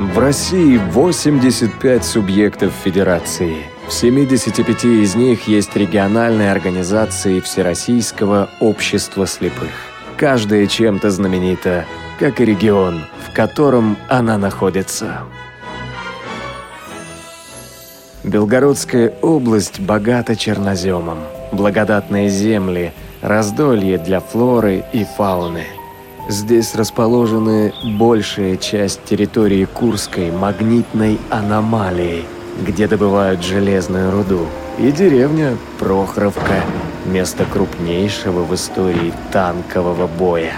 В России 85 субъектов федерации. В 75 из них есть региональные организации Всероссийского общества слепых. Каждая чем-то знаменита, как и регион, в котором она находится. Белгородская область богата черноземом, благодатные земли, раздолье для флоры и фауны. Здесь расположены большая часть территории Курской магнитной аномалии, где добывают железную руду, и деревня Прохоровка, место крупнейшего в истории танкового боя.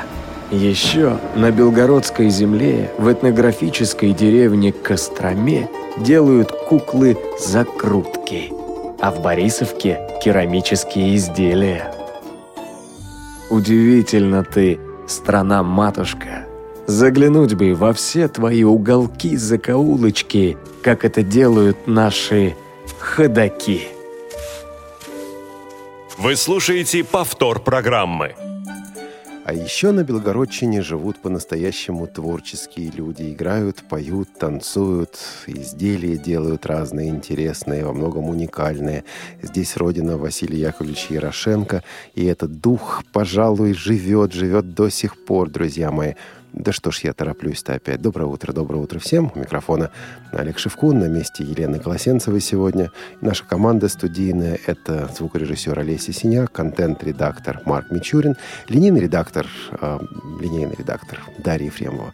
Еще на белгородской земле в этнографической деревне Костроме делают куклы-закрутки, а в Борисовке – керамические изделия. Удивительно ты, страна-матушка! Заглянуть бы во все твои уголки-закоулочки, как это делают наши ходоки. Вы слушаете повтор программы. А еще на белгородчине живут по-настоящему творческие люди. Играют, поют, танцуют, изделия делают разные, интересные, во многом уникальные. Здесь родина Василия Яковлевича Ярошенко. И этот дух, пожалуй, живет до сих пор, друзья мои. Да что ж я тороплюсь-то опять. Доброе утро всем. У микрофона Олег Шевкун, на месте Елены Колосенцевой сегодня. Наша команда студийная – это звукорежиссер Олеся Синяк, контент-редактор Марк Мичурин, линейный редактор Дарья Ефремова.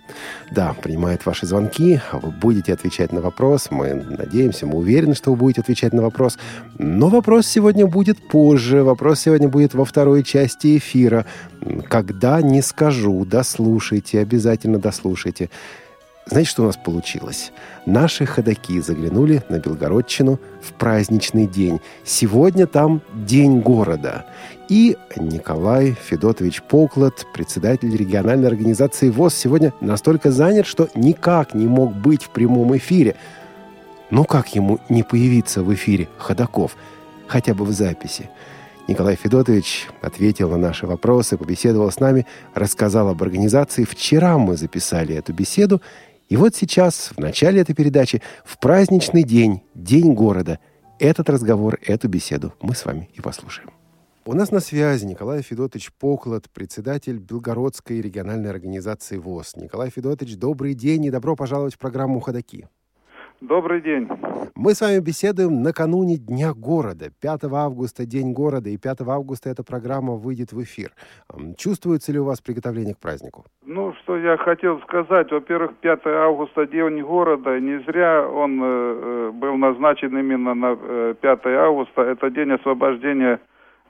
Да, принимает ваши звонки, вы будете отвечать на вопрос. Мы надеемся, мы уверены, что вы будете отвечать на вопрос. Но вопрос сегодня будет позже. Вопрос сегодня будет во второй части эфира. Когда, не скажу, дослушайте, обязательно дослушайте. Знаете, что у нас получилось? Наши ходоки заглянули на Белгородчину в праздничный день. Сегодня там День города. И Николай Федотович Поклад, председатель региональной организации ВОС, сегодня настолько занят, что никак не мог быть в прямом эфире. Ну как ему не появиться в эфире ходоков? Хотя бы в записи. Николай Федотович ответил на наши вопросы, побеседовал с нами, рассказал об организации. Вчера мы записали эту беседу. И вот сейчас, в начале этой передачи, в праздничный день, День города, этот разговор, эту беседу мы с вами и послушаем. У нас на связи Николай Федотович Поклад, председатель Белгородской региональной организации ВОС. Николай Федотович, добрый день и добро пожаловать в программу «Ходоки». Добрый день. Мы с вами беседуем накануне Дня города. 5 августа День города, и 5 августа эта программа выйдет в эфир. Чувствуется ли у вас приготовление к празднику? Ну, что я хотел сказать. Во-первых, 5 августа День города. Не зря он был назначен именно на 5 августа. Это день освобождения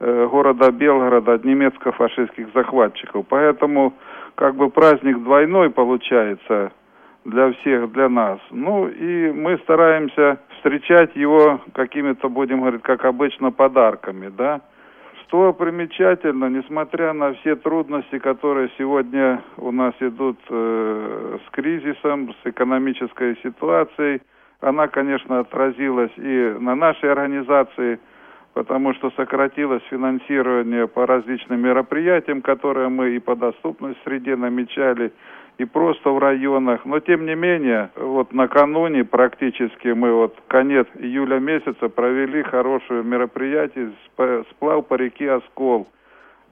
города Белгорода от немецко-фашистских захватчиков. Поэтому как бы праздник двойной получается для всех, для нас. Ну, и мы стараемся встречать его какими-то, будем говорить, как обычно, подарками, да. Что примечательно, несмотря на все трудности, которые сегодня у нас идут с кризисом, с экономической ситуацией, она, конечно, отразилась и на нашей организации, потому что сократилось финансирование по различным мероприятиям, которые мы и по доступной среде намечали, и просто в районах. Но, тем не менее, вот накануне практически мы вот конец июля месяца провели хорошее мероприятие, сплав по реке Оскол.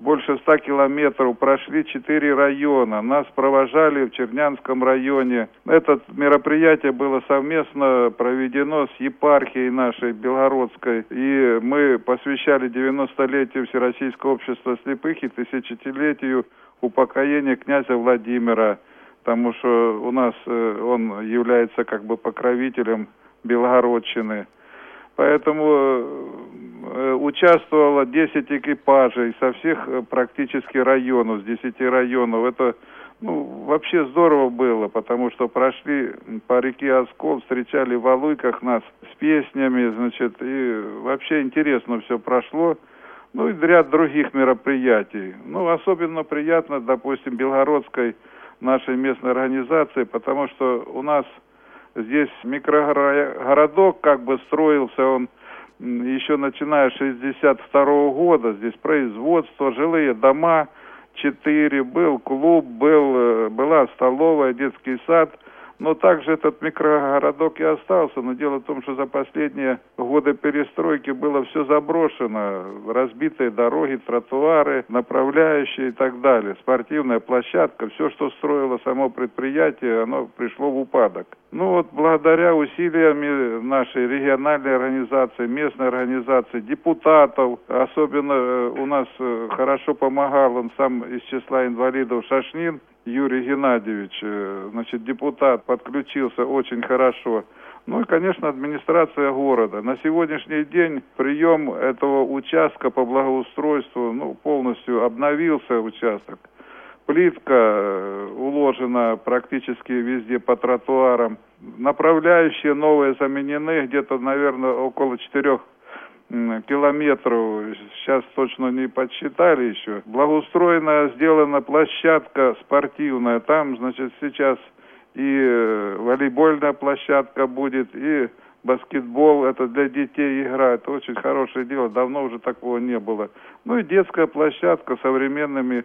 Больше 100 километров прошли 4 района. Нас провожали в Чернянском районе. Это мероприятие было совместно проведено с епархией нашей Белгородской. И мы посвящали 90-летию Всероссийского общества слепых и тысячелетию упокоения князя Владимира, потому что у нас он является как бы покровителем Белгородчины. Поэтому участвовало 10 экипажей со всех практически районов, с 10 районов. Это вообще здорово было, потому что прошли по реке Оскол, встречали в Валуйках нас с песнями, значит, и вообще интересно все прошло. Ну и ряд других мероприятий. Ну, особенно приятно, допустим, Белгородской нашей местной организации, потому что у нас здесь микрогородок, как бы строился он еще начиная с 1962 года. Здесь производство, жилые дома 4, был клуб, была столовая, детский сад. Но также этот микрогородок и остался. Но дело в том, что за последние годы перестройки было все заброшено. Разбитые дороги, тротуары, направляющие и так далее. Спортивная площадка, все, что строило само предприятие, оно пришло в упадок. Ну вот благодаря усилиям нашей региональной организации, местной организации, депутатов, особенно у нас хорошо помогал он сам из числа инвалидов Шашнин, Юрий Геннадьевич, значит, депутат, подключился очень хорошо. Ну и, конечно, администрация города. На сегодняшний день прием этого участка по благоустройству, ну, полностью обновился участок. Плитка уложена практически везде по тротуарам. Направляющие новые заменены где-то, наверное, около 4 километров, сейчас точно не подсчитали еще. Благоустроена, сделана площадка спортивная, там, значит, сейчас и волейбольная площадка будет, и баскетбол, это для детей игра, это очень хорошее дело, давно уже такого не было. Ну и детская площадка современными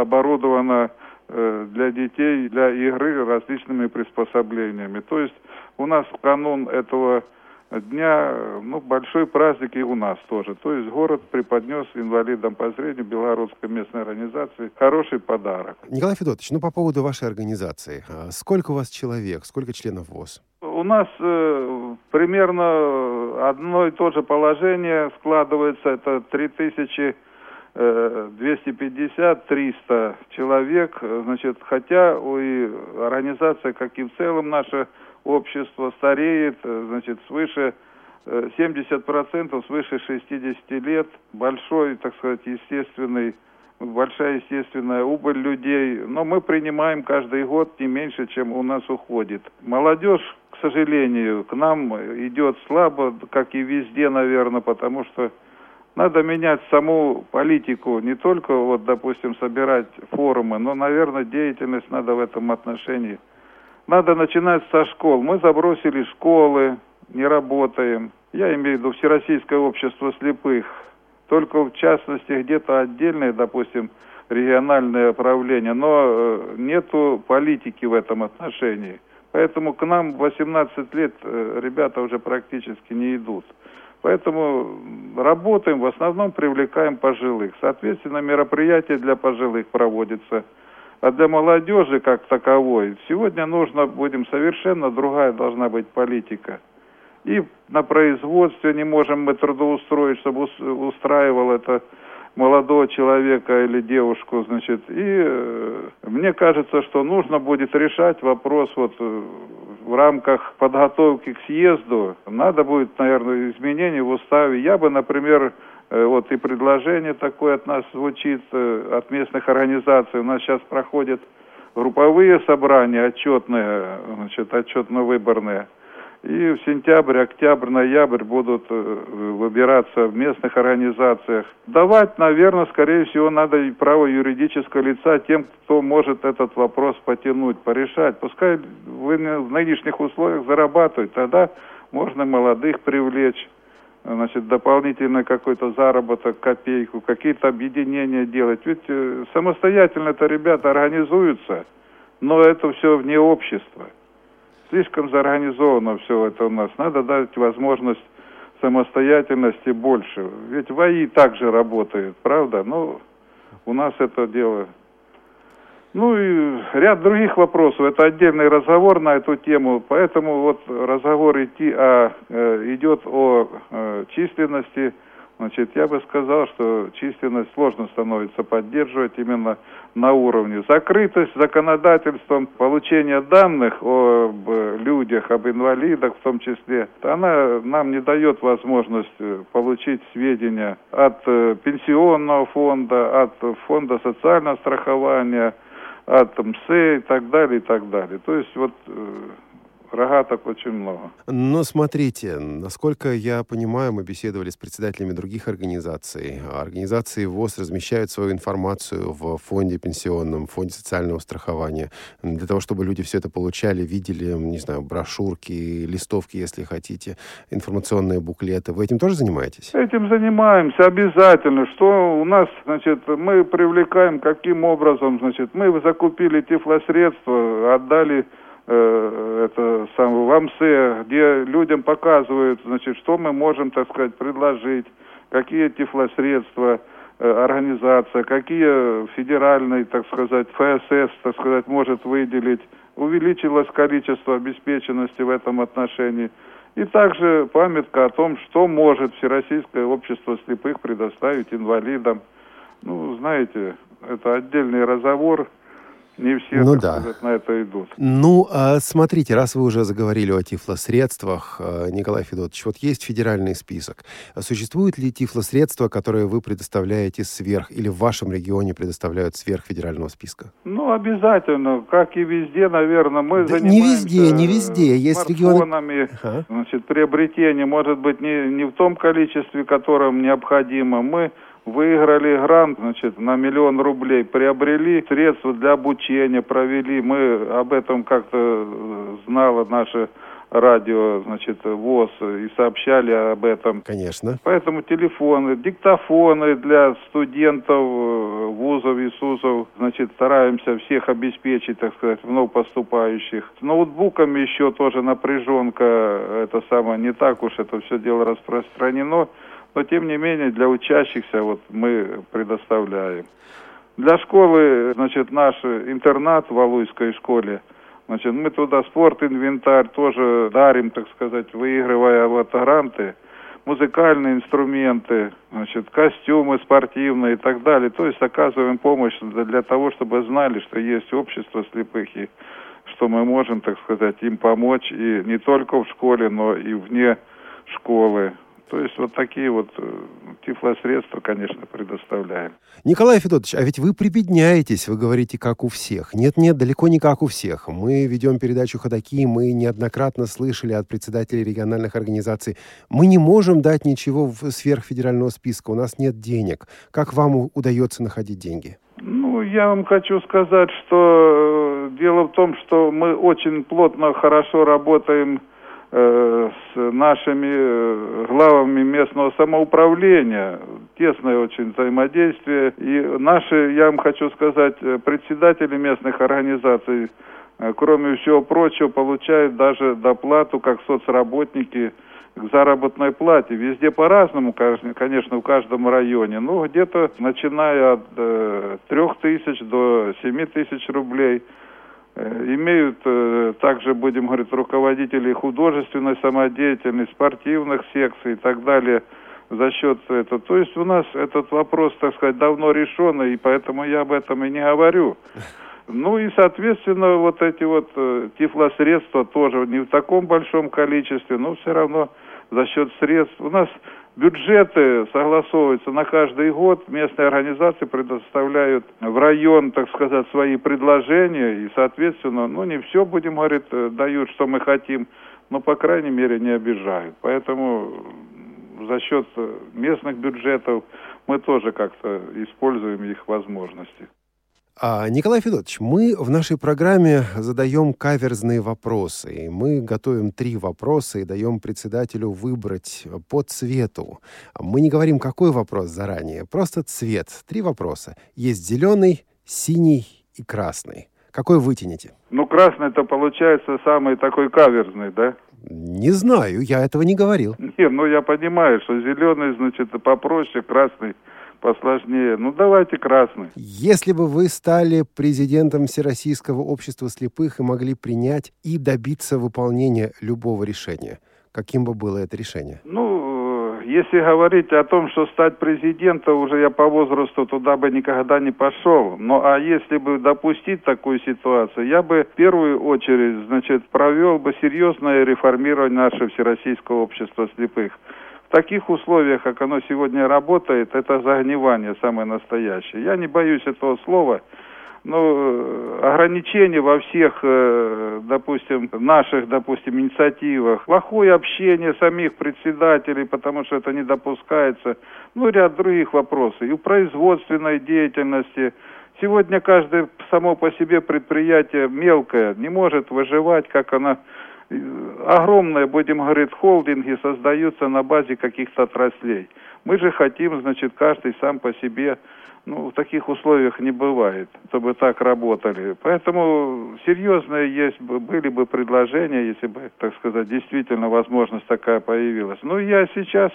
оборудована для детей, для игры различными приспособлениями. То есть у нас в канун этого дня, ну, большой праздник и у нас тоже. То есть город преподнес инвалидам по зрению Белгородской местной организации хороший подарок. Николай Федотович, ну, по поводу вашей организации. Сколько у вас человек, сколько членов ВОС? У нас примерно одно и то же положение складывается. Это 3250-300 человек. Значит, хотя и организация, как и в целом наша, общество стареет, значит, свыше 70%, свыше 60 лет. Большой, так сказать, большая естественная убыль людей. Но мы принимаем каждый год не меньше, чем у нас уходит. Молодежь, к сожалению, к нам идет слабо, как и везде, наверное, потому что надо менять саму политику, не только, вот, допустим, собирать форумы, но, наверное, деятельность надо в этом отношении. Надо начинать со школ. Мы забросили школы, не работаем. Я имею в виду Всероссийское общество слепых. Только в частности где-то отдельные, допустим, региональные правления. Но нету политики в этом отношении. Поэтому к нам в 18 лет ребята уже практически не идут. Поэтому работаем, в основном привлекаем пожилых. Соответственно, мероприятия для пожилых проводятся. А для молодежи как таковой сегодня совершенно другая должна быть политика. И на производстве не можем мы трудоустроить, чтобы устраивал это молодого человека или девушку, значит. И мне кажется, что нужно будет решать вопрос вот в рамках подготовки к съезду. Надо будет, наверное, изменения в уставе. Я бы, например, вот и предложение такое от нас звучит, от местных организаций. У нас сейчас проходят групповые собрания отчетные, значит, отчетно-выборные. И в сентябрь, октябрь, ноябрь будут выбираться в местных организациях. Давать, наверное, скорее всего, надо и право юридического лица тем, кто может этот вопрос потянуть, порешать. Пускай в нынешних условиях зарабатывают, тогда можно молодых привлечь. Значит, дополнительный какой-то заработок, копейку, какие-то объединения делать. Ведь самостоятельно-то ребята организуются, но это все вне общества. Слишком заорганизовано все это у нас. Надо дать возможность самостоятельности больше. Ведь ВОИ также работает, правда? Но у нас это дело... Ну и ряд других вопросов. Это отдельный разговор на эту тему. Поэтому вот разговор идет о численности. Значит, я бы сказал, что численность сложно становится поддерживать именно на уровне. Закрытость законодательством получения данных об людях, об инвалидах в том числе, она нам не дает возможность получить сведения от пенсионного фонда, от фонда социального страхования, от МСЭ и так далее. То есть вот рогаток очень много. Но смотрите, насколько я понимаю, мы беседовали с председателями других организаций. Организации ВОС размещают свою информацию в фонде пенсионном, фонде социального страхования, для того, чтобы люди все это получали, видели, не знаю, брошюрки, листовки, если хотите, информационные буклеты. Вы этим тоже занимаетесь? Этим занимаемся обязательно. Что у нас, значит, мы привлекаем, каким образом, значит, мы закупили тифлосредства, отдали это сам в АМСЭ, где людям показывают, значит, что мы можем, так сказать, предложить, какие тифлосредства организация, какие федеральные, так сказать, ФСС, так сказать, может выделить. Увеличилось количество обеспеченности в этом отношении. И также памятка о том, что может Всероссийское общество слепых предоставить инвалидам. Ну, знаете, это отдельный разговор. Не все, ну, так сказать, да, на это идут. Ну, смотрите, раз вы уже заговорили о тифлосредствах, Николай Федотович, вот есть федеральный список. Существуют ли тифлосредства, которые вы предоставляете сверх, или в вашем регионе предоставляют сверх федерального списка? Ну, обязательно. Как и везде, наверное, мы да занимаемся... Не везде. Есть регионы... Ага. Значит, приобретение, может быть, не в том количестве, которым необходимо. Мы... выиграли грант, значит, на 1 000 000 рублей, приобрели средства для обучения, провели. Мы об этом как-то знало наше радио, значит, ВОС, и сообщали об этом. Конечно. Поэтому телефоны, диктофоны для студентов вузов и СУЗов, значит, стараемся всех обеспечить, так сказать, вновь поступающих. С ноутбуками еще тоже напряженка, это самое, не так уж это все дело распространено. Но, тем не менее, для учащихся вот мы предоставляем. Для школы, значит, наш интернат в Алуйской школе, значит, мы туда спорт, инвентарь тоже дарим, так сказать, выигрывая вот гранты, музыкальные инструменты, значит, костюмы спортивные и так далее. То есть оказываем помощь для того, чтобы знали, что есть общество слепых, и что мы можем, так сказать, им помочь и не только в школе, но и вне школы. То есть вот такие вот тифлосредства, конечно, предоставляем. Николай Федотович, а ведь вы прибедняетесь, вы говорите, как у всех. Нет, далеко не как у всех. Мы ведем передачу «Ходоки», мы неоднократно слышали от председателей региональных организаций. Мы не можем дать ничего сверх федерального списка, у нас нет денег. Как вам удается находить деньги? Ну, я вам хочу сказать, что дело в том, что мы очень плотно, хорошо работаем с нашими главами местного самоуправления, тесное очень взаимодействие. И наши, я вам хочу сказать, председатели местных организаций, кроме всего прочего, получают даже доплату, как соцработники, к заработной плате. Везде по-разному, конечно, в каждом районе. Ну, где-то начиная от 3000 до 7000 рублей. Имеют также, будем говорить, руководителей художественной самодеятельности, спортивных секций и так далее за счет этого. То есть у нас этот вопрос, так сказать, давно решен, и поэтому я об этом и не говорю. Ну и, соответственно, вот эти вот тифлосредства тоже не в таком большом количестве, но все равно за счет средств. У нас бюджеты согласовываются на каждый год. Местные организации предоставляют в район, так сказать, свои предложения. И, соответственно, ну, не все, будем говорить, дают, что мы хотим. Но, по крайней мере, не обижают. Поэтому за счет местных бюджетов мы тоже как-то используем их возможности. Николай Федотович, мы в нашей программе задаем каверзные вопросы. Мы готовим 3 вопроса и даем председателю выбрать по цвету. Мы не говорим, какой вопрос заранее, просто цвет. 3 вопроса. Есть зеленый, синий и красный. Какой вытянете? Ну, красный-то получается самый такой каверзный, да? Не знаю, я этого не говорил. Не, ну я понимаю, что зеленый, значит, попроще, красный посложнее. Ну, давайте красный. Если бы вы стали президентом Всероссийского общества слепых и могли принять и добиться выполнения любого решения, каким бы было это решение? Ну, если говорить о том, что стать президентом, уже я по возрасту туда бы никогда не пошел. Ну, а если бы допустить такую ситуацию, я бы в первую очередь, значит, провел бы серьезное реформирование нашего Всероссийского общества слепых. В таких условиях, как оно сегодня работает, это загнивание самое настоящее. Я не боюсь этого слова, но ограничения во всех, допустим, наших, допустим, инициативах, плохое общение самих председателей, потому что это не допускается, ну, ряд других вопросов. И в производственной деятельности. Сегодня каждое само по себе предприятие мелкое не может выживать, как она огромные, будем говорить, холдинги создаются на базе каких-то отраслей. Мы же хотим, значит, каждый сам по себе, ну, в таких условиях не бывает, чтобы так работали. Поэтому серьезные есть, были бы предложения, если бы, так сказать, действительно возможность такая появилась. Ну, я сейчас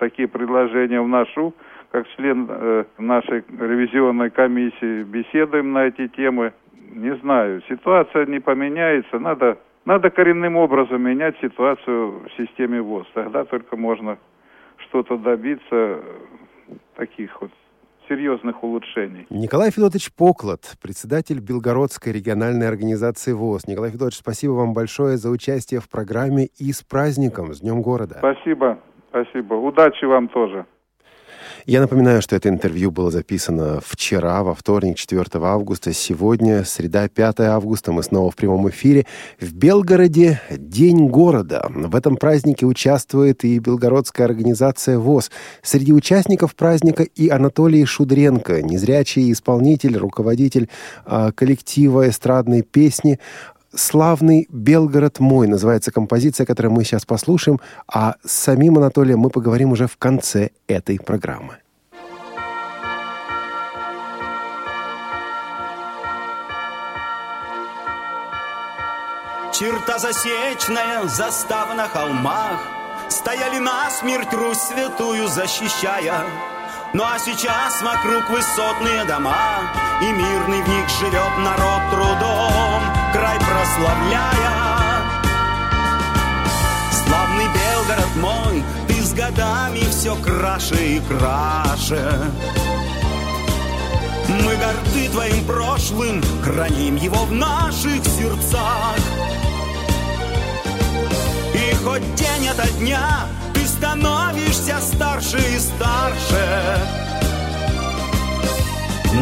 такие предложения вношу, как член нашей ревизионной комиссии, беседуем на эти темы. Не знаю, ситуация не поменяется, надо коренным образом менять ситуацию в системе ВОС. Тогда только можно что-то добиться таких вот серьезных улучшений. Николай Федотович Поклад, председатель Белгородской региональной организации ВОС. Николай Федотович, спасибо вам большое за участие в программе и с праздником, с Днем города. Спасибо, спасибо. Удачи вам тоже. Я напоминаю, что это интервью было записано вчера, во вторник, 4 августа. Сегодня, среда, 5 августа. Мы снова в прямом эфире. В Белгороде День города. В этом празднике участвует и Белгородская организация ВОС. Среди участников праздника и Анатолий Шудренко, незрячий исполнитель, руководитель коллектива эстрадной песни. «Славный Белгород мой» называется композиция, которую мы сейчас послушаем, а с самим Анатолием мы поговорим уже в конце этой программы. Черта засечная, застава на холмах, стояли насмерть Русь святую защищая. Ну а сейчас вокруг высотные дома, и мирный в них живет народ трудом, край прославляя. Славный Белгород мой, ты с годами все краше и краше. Мы горды твоим прошлым, храним его в наших сердцах. И хоть день ото дня становишься старше и старше,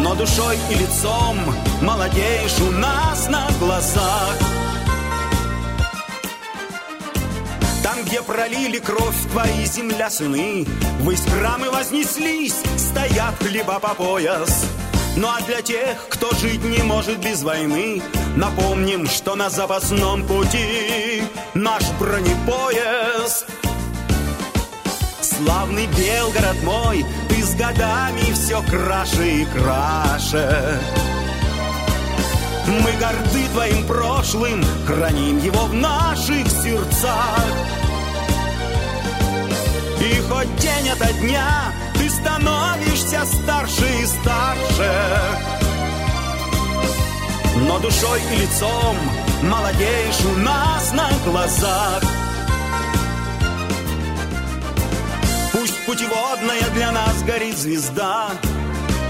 но душой и лицом молодеешь у нас на глазах. Там, где пролили кровь твои земля сыны, ввысь храмы вознеслись, стоят хлеба по пояс. Ну а для тех, кто жить не может без войны, напомним, что на запасном пути наш бронепоезд. Славный Белгород мой, ты с годами все краше и краше. Мы горды твоим прошлым, храним его в наших сердцах. И хоть день ото дня ты становишься старше и старше, но душой и лицом молодеешь у нас на глазах. Путеводная для нас горит звезда,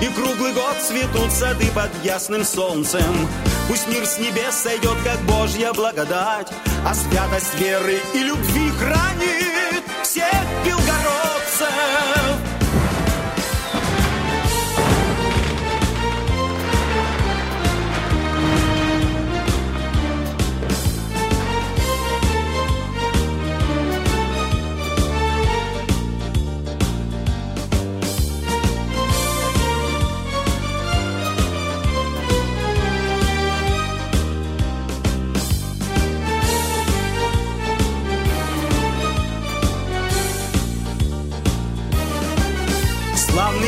и круглый год цветут сады под ясным солнцем. Пусть мир с небес сойдет, как Божья благодать, а святость веры и любви хранит всех белгородцев.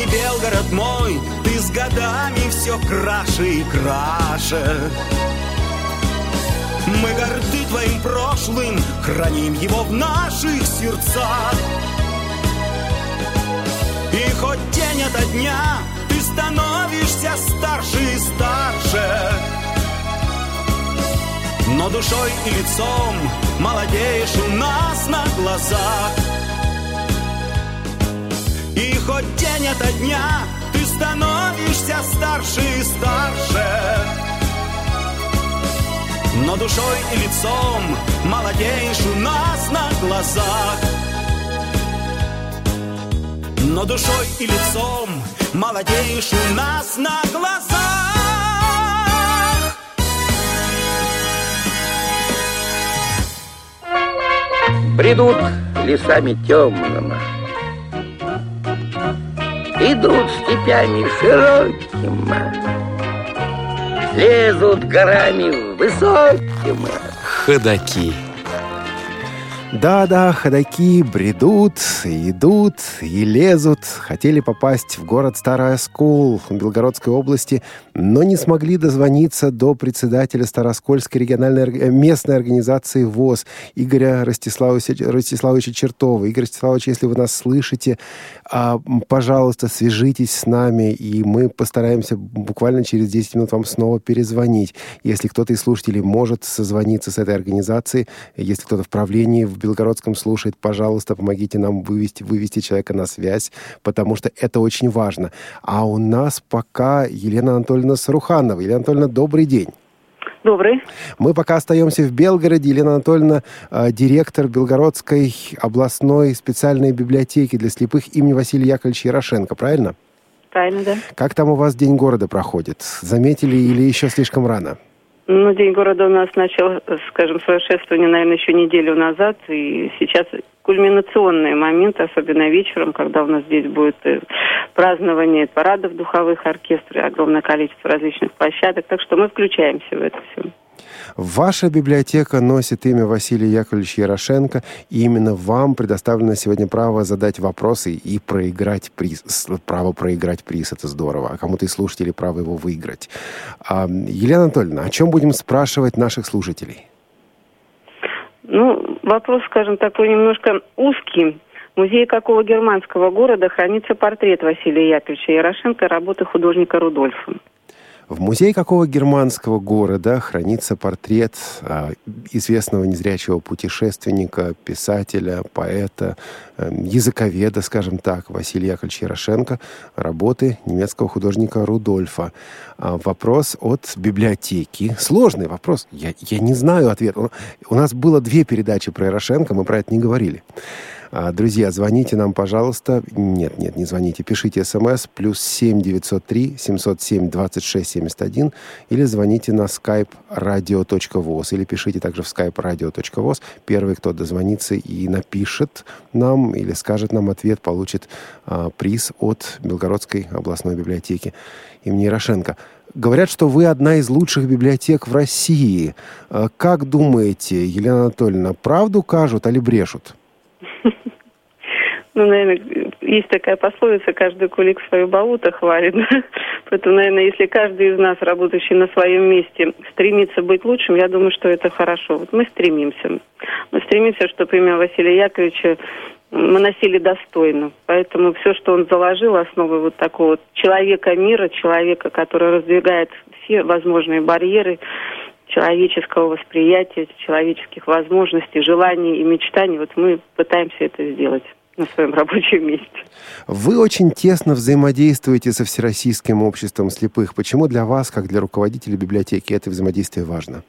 Белгород мой, ты с годами все краше и краше. Мы горды твоим прошлым, храним его в наших сердцах. И хоть день ото дня ты становишься старше и старше, но душой и лицом молодеешь у нас на глазах. И хоть день ото дня ты становишься старше и старше, но душой и лицом молодеешь у нас на глазах. Но душой и лицом молодеешь у нас на глазах. Бредут лесами темными, идут степями широкими, лезут горами высокими. Ходоки. Да-да, ходоки бредут, идут и лезут. Хотели попасть в город Старый Оскол Белгородской области, но не смогли дозвониться до председателя Старооскольской региональной местной организации ВОС Игоря Ростиславовича Чертова. Игорь Ростиславович, если вы нас слышите, пожалуйста, свяжитесь с нами, и мы постараемся буквально через 10 минут вам снова перезвонить. Если кто-то из слушателей может созвониться с этой организацией, если кто-то в правлении в Белгородском слушает, пожалуйста, помогите нам вывести человека на связь, потому что это очень важно. А у нас пока Елена Анатольевна Саруханова. Елена Анатольевна, добрый день. Добрый. Мы пока остаемся в Белгороде. Елена Анатольевна, директор Белгородской областной специальной библиотеки для слепых имени Василия Яковлевича Ярошенко, правильно? Правильно, да. Как там у вас День города проходит? Заметили или еще слишком рано? Ну, День города у нас начал, скажем, свое шествование, наверное, еще неделю назад. И сейчас кульминационный момент, особенно вечером, когда у нас здесь будет празднование парадов духовых, оркестры, огромное количество различных площадок. Так что мы включаемся в это все. Ваша библиотека носит имя Василия Яковлевича Ярошенко, и именно вам предоставлено сегодня право задать вопросы и проиграть приз. Право проиграть приз — это здорово, а кому-то из слушателей право его выиграть. Елена Анатольевна, о чем будем спрашивать наших слушателей? Ну, вопрос, скажем, такой немножко узкий. В музее какого германского города хранится портрет Василия Яковлевича Ярошенко, работы художника Рудольфа? В музее какого германского города хранится портрет известного незрячего путешественника, писателя, поэта, языковеда, скажем так, Василия Яковлевича Ярошенко, работы немецкого художника Рудольфа? Вопрос от библиотеки. Сложный вопрос. Я не знаю ответа. У нас было 2 передачи про Ярошенко, мы про это не говорили. Друзья, звоните нам, пожалуйста. Нет, не звоните. Пишите СМС +7 903 707 26 71 или звоните на Skype radio.voz или пишите также в Skype radio.voz. Первый, кто дозвонится и напишет нам или скажет нам ответ, получит приз от Белгородской областной библиотеки имени Ярошенко. Говорят, что вы одна из лучших библиотек в России. Как думаете, Елена Анатольевна, правду кажут, а ли брешут? Ну, наверное, есть такая пословица: каждый кулик свою баута хвалит. Поэтому, наверное, если каждый из нас, работающий на своем месте, стремится быть лучшим, я думаю, что это хорошо. Вот мы стремимся. Мы стремимся, чтобы имя Василия Яковлевича мы носили достойно. Поэтому все, что он заложил, основы вот такого человека мира, человека, который раздвигает все возможные барьеры человеческого восприятия, человеческих возможностей, желаний и мечтаний. Вот мы пытаемся это сделать на своем рабочем месте. Вы очень тесно взаимодействуете со Всероссийским обществом слепых. Почему для вас, как для руководителя библиотеки, это взаимодействие важно?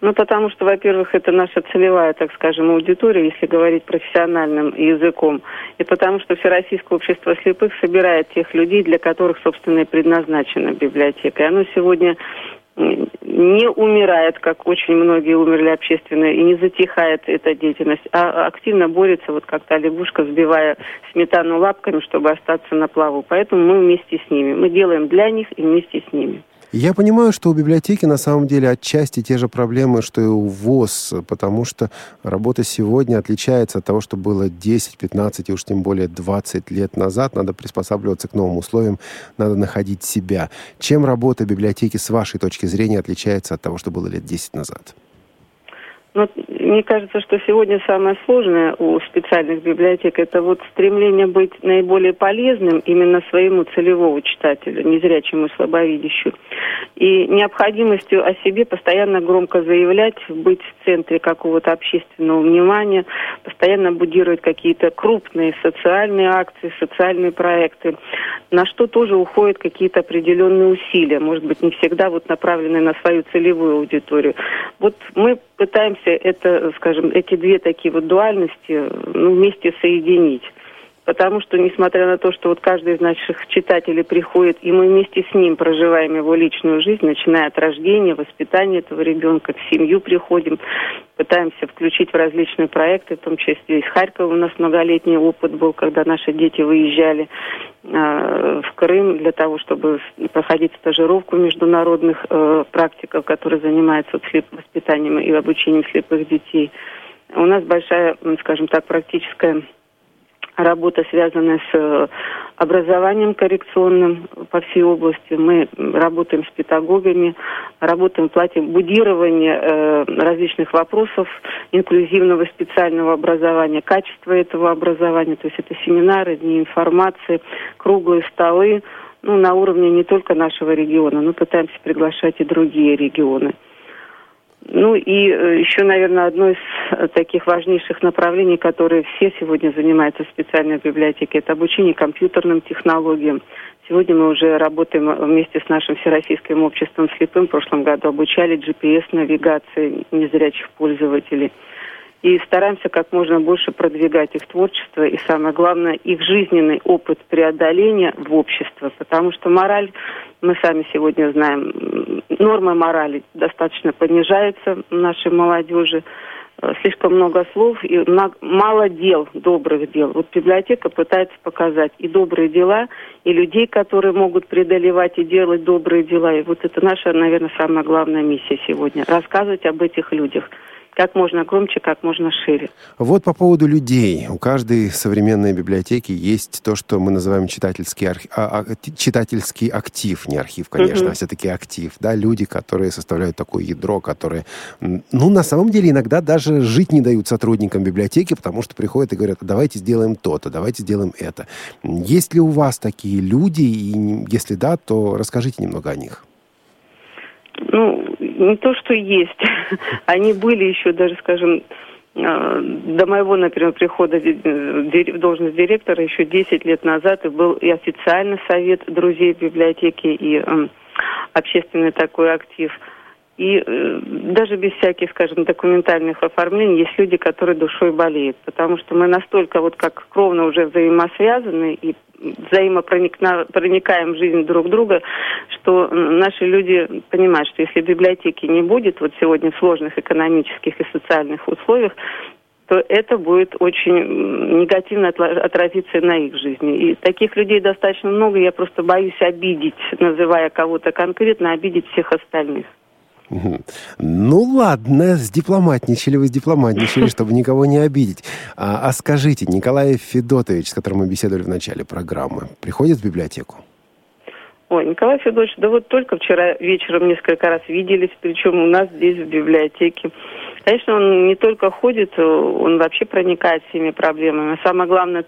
Ну, потому что, во-первых, это наша целевая, так скажем, аудитория, если говорить профессиональным языком. И потому что Всероссийское общество слепых собирает тех людей, для которых, собственно, и предназначена библиотека. И оно сегодня не умирает, как очень многие умерли общественно, и не затихает эта деятельность, а активно борется, вот как та лягушка, сбивая сметану лапками, чтобы остаться на плаву. Поэтому мы вместе с ними. Мы делаем для них и вместе с ними. Я понимаю, что у библиотеки на самом деле отчасти те же проблемы, что и у ВОС, потому что работа сегодня отличается от того, что было 10, 15 и уж тем более 20 лет назад. Надо приспосабливаться к новым условиям, надо находить себя. Чем работа библиотеки, с вашей точки зрения, отличается от того, что было лет 10 назад? Но мне кажется, что сегодня самое сложное у специальных библиотек — это вот стремление быть наиболее полезным именно своему целевому читателю, незрячему и слабовидящему. И необходимостью о себе постоянно громко заявлять, быть в центре какого-то общественного внимания, постоянно будировать какие-то крупные социальные акции, социальные проекты, на что тоже уходят какие-то определенные усилия, может быть, не всегда вот направленные на свою целевую аудиторию. Вот мы пытаемся это, скажем, эти две такие вот дуальности, ну, вместе соединить. Потому что, несмотря на то, что вот каждый из наших читателей приходит, и мы вместе с ним проживаем его личную жизнь, начиная от рождения, воспитания этого ребенка, в семью приходим, пытаемся включить в различные проекты, в том числе из Харькова у нас многолетний опыт был, когда наши дети выезжали в Крым для того, чтобы проходить стажировку международных практиков, которые занимаются воспитанием и обучением слепых детей. У нас большая, скажем так, практическая работа, связанная с образованием коррекционным по всей области. Мы работаем с педагогами, работаем, платим будирование различных вопросов инклюзивного специального образования, качество этого образования. То есть это семинары, дни информации, круглые столы. Ну, на уровне не только нашего региона, но пытаемся приглашать и другие регионы. Ну и еще, наверное, одно из таких важнейших направлений, которые все сегодня занимаются в специальной библиотеке, это обучение компьютерным технологиям. Сегодня мы уже работаем вместе с нашим Всероссийским обществом слепым. В прошлом году обучали GPS-навигации незрячих пользователей. И стараемся как можно больше продвигать их творчество и, самое главное, их жизненный опыт преодоления в обществе. Потому что мораль, мы сами сегодня знаем, нормы морали достаточно понижаются в нашей молодежи. Слишком много слов и мало дел, добрых дел. Вот библиотека пытается показать и добрые дела, и людей, которые могут преодолевать и делать добрые дела. И вот это наша, наверное, самая главная миссия сегодня – рассказывать об этих людях. Как можно громче, как можно шире. Вот по поводу людей. У каждой современной библиотеки есть то, что мы называем читательский актив. Не архив, конечно, а все-таки актив. Да, люди, которые составляют такое ядро, которые, ну, на самом деле, иногда даже жить не дают сотрудникам библиотеки, потому что приходят и говорят, давайте сделаем то-то, давайте сделаем это. Есть ли у вас такие люди? И если да, то расскажите немного о них. Ну, не то, что есть. Они были еще даже, скажем, до моего, например, прихода в должность директора еще 10 лет назад, и был и официальный совет друзей библиотеки, и общественный такой актив. И даже без всяких, скажем, документальных оформлений есть люди, которые душой болеют. Потому что мы настолько вот как кровно уже взаимосвязаны и проникаем в жизнь друг друга, что наши люди понимают, что если библиотеки не будет вот сегодня в сложных экономических и социальных условиях, то это будет очень негативно отразиться на их жизни. И таких людей достаточно много. Я просто боюсь обидеть, называя кого-то конкретно, обидеть всех остальных. Ну ладно, сдипломатничали, чтобы никого не обидеть. А скажите, Николай Федотович, с которым мы беседовали в начале программы, приходит в библиотеку? Ой, Николай Федотович, да вот только вчера вечером несколько раз виделись, причем у нас здесь в библиотеке. Конечно, он не только ходит, он вообще проникает всеми проблемами. Самое главное,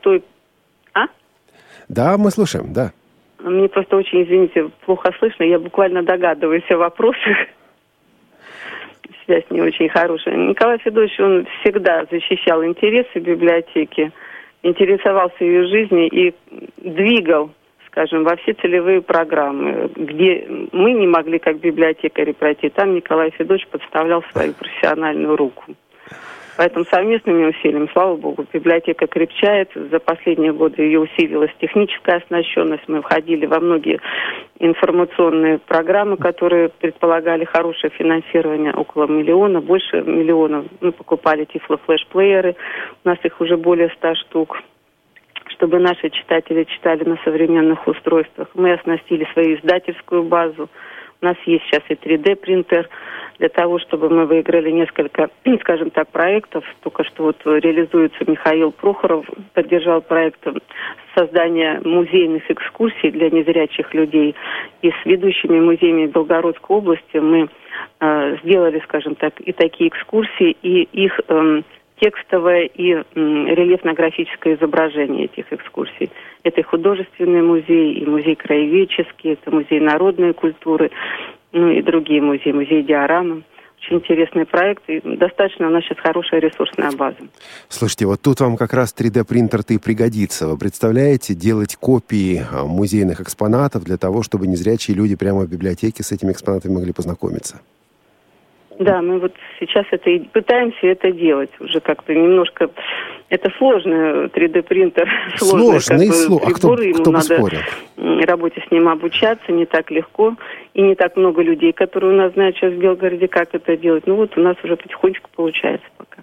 Да, мы слушаем, да. Мне просто очень, извините, плохо слышно, я буквально догадываюсь о вопросах. Связь не очень хорошая. Николай Федорович, он всегда защищал интересы библиотеки, интересовался ее жизнью и двигал, скажем, во все целевые программы, где мы не могли как библиотекари пройти. Там Николай Федорович подставлял свою профессиональную руку. Поэтому совместными усилиями, слава богу, библиотека крепчает. За последние годы ее усилилась техническая оснащенность. Мы входили во многие информационные программы, которые предполагали хорошее финансирование, около миллиона, больше миллиона. Мы покупали тифлофлешплееры, у нас их уже более 100 штук, чтобы наши читатели читали на современных устройствах. Мы оснастили свою издательскую базу. У нас есть сейчас и 3D-принтер для того, чтобы мы выиграли несколько, скажем так, проектов. Только что вот реализуется Михаил Прохоров, поддержал проект создания музейных экскурсий для незрячих людей. И с ведущими музеями Белгородской области мы сделали, скажем так, и такие экскурсии, и их текстовое и рельефно-графическое изображение этих экскурсий. Это и художественный музей, и музей краеведческий, это музей народной культуры, ну и другие музеи, музей диорамы. Очень интересный проект, и достаточно у нас сейчас хорошая ресурсная база. Слушайте, вот тут вам как раз 3D-принтер-то и пригодится. Вы представляете, делать копии музейных экспонатов для того, чтобы незрячие люди прямо в библиотеке с этими экспонатами могли познакомиться? Да, мы вот сейчас это и пытаемся это делать уже как-то немножко. Это сложный 3D-принтер. Сложный. А кто бы спорил? Работе с ним обучаться не так легко. И не так много людей, которые у нас знают сейчас в Белгороде, как это делать. Ну вот у нас уже потихонечку получается пока.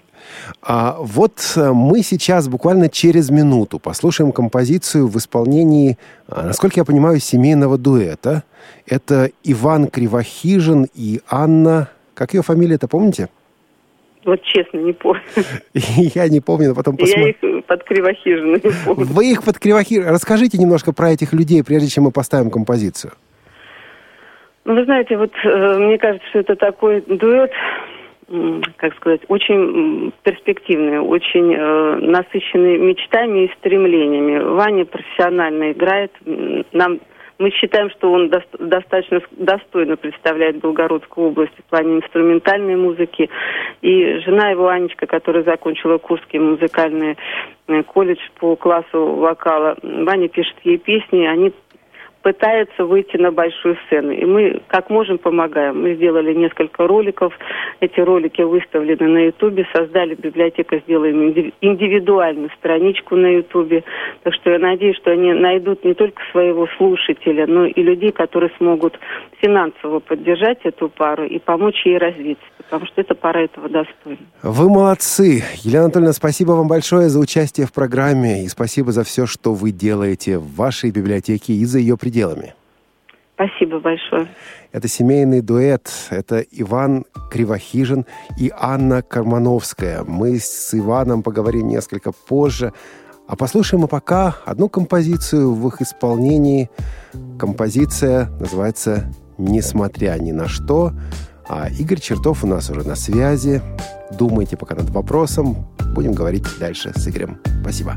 А вот мы сейчас буквально через минуту послушаем композицию в исполнении, насколько я понимаю, семейного дуэта. Это Иван Кривохижин и Анна... Как ее фамилия-то, помните? Вот честно, не помню. Я не помню, но потом посмотрю. Я их под Кривохижина не помню. Вы их под Кривохижина. Расскажите немножко про этих людей, прежде чем мы поставим композицию. Ну, вы знаете, вот мне кажется, что это такой дуэт, как сказать, очень перспективный, очень насыщенный мечтами и стремлениями. Ваня профессионально играет. Мы считаем, что он достаточно достойно представляет Белгородскую область в плане инструментальной музыки. И жена его, Анечка, которая закончила Курский музыкальный колледж по классу вокала, Ваня пишет ей песни, они пытаются выйти на большую сцену. И мы, как можем, помогаем. Мы сделали несколько роликов. Эти ролики выставлены на Ютубе. Создали библиотеку, сделаем индивидуальную страничку на Ютубе. Так что я надеюсь, что они найдут не только своего слушателя, но и людей, которые смогут финансово поддержать эту пару и помочь ей развиться. Потому что эта пара этого достойна. Вы молодцы. Елена Анатольевна, спасибо вам большое за участие в программе. И спасибо за все, что вы делаете в вашей библиотеке и за ее пределами. Спасибо большое. Это семейный дуэт. Это Иван Кривохижин и Анна Кармановская. Мы с Иваном поговорим несколько позже. А послушаем мы пока одну композицию в их исполнении. Композиция называется «Несмотря ни на что». А Игорь Чертов у нас уже на связи. Думайте пока над вопросом. Будем говорить дальше с Игорем. Спасибо.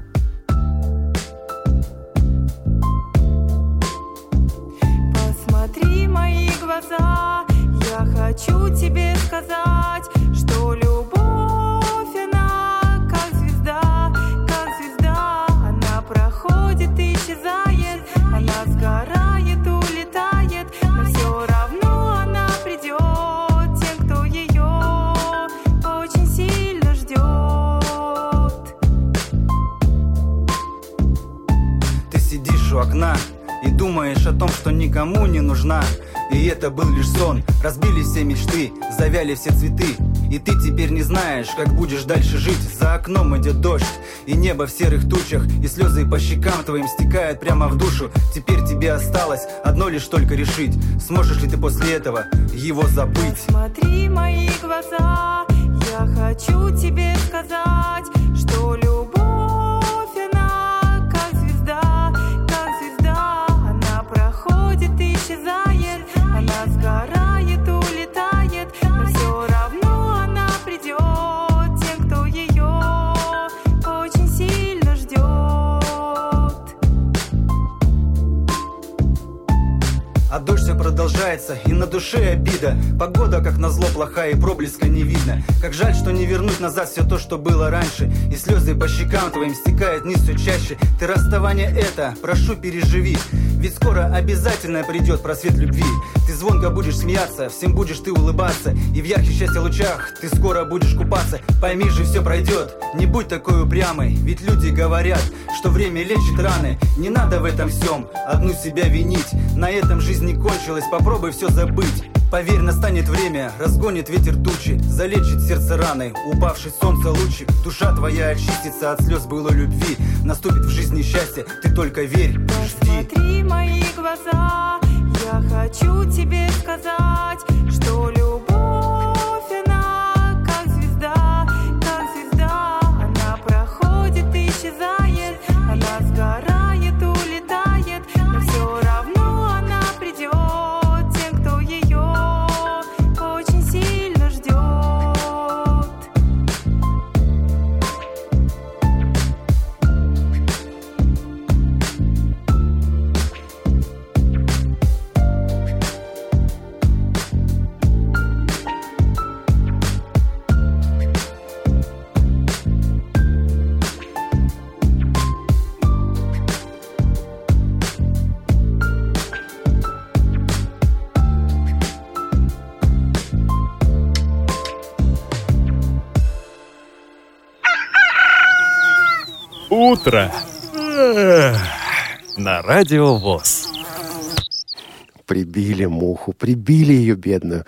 Я хочу тебе сказать, что любовь, она как звезда, она проходит, исчезает, она сгорает, улетает, но все равно она придет тем, кто ее очень сильно ждет. Ты сидишь у окна и думаешь о том, что никому не нужна. И это был лишь сон, разбились все мечты, завяли все цветы. И ты теперь не знаешь, как будешь дальше жить. За окном идет дождь, и небо в серых тучах, и слезы по щекам твоим стекают прямо в душу. Теперь тебе осталось одно лишь только решить, сможешь ли ты после этого его забыть. Смотри мои глаза, я хочу тебе сказать, что любовь, она как звезда, она проходит и исчезает. Она сгорает, улетает, но все равно она придет тем, кто ее очень сильно ждет. А дождь все продолжается, и на душе обида. Погода, как назло, плохая, и проблеска не видно. Как жаль, что не вернуть назад все то, что было раньше. И слезы по щекам твоим стекают вниз все чаще. Ты расставание это, прошу, переживи. Ведь скоро обязательно придет просвет любви. Ты звонко будешь смеяться, всем будешь ты улыбаться. И в ярких счастья лучах ты скоро будешь купаться. Пойми же, все пройдет, не будь такой упрямой. Ведь люди говорят, что время лечит раны. Не надо в этом всем одну себя винить. На этом жизнь не кончилась, попробуй все забыть. Поверь, настанет время, разгонит ветер тучи, залечит сердце раны, упавший солнце лучик. Душа твоя очистится от слез былой любви. Наступит в жизни счастье, ты только верь, жди. Посмотри мои глаза, я хочу тебе сказать, что любовь, она как звезда, она проходит и исчезает, она сгорает, улетает, но все равно. Утро на Радио ВОС. Прибили муху, прибили ее бедную.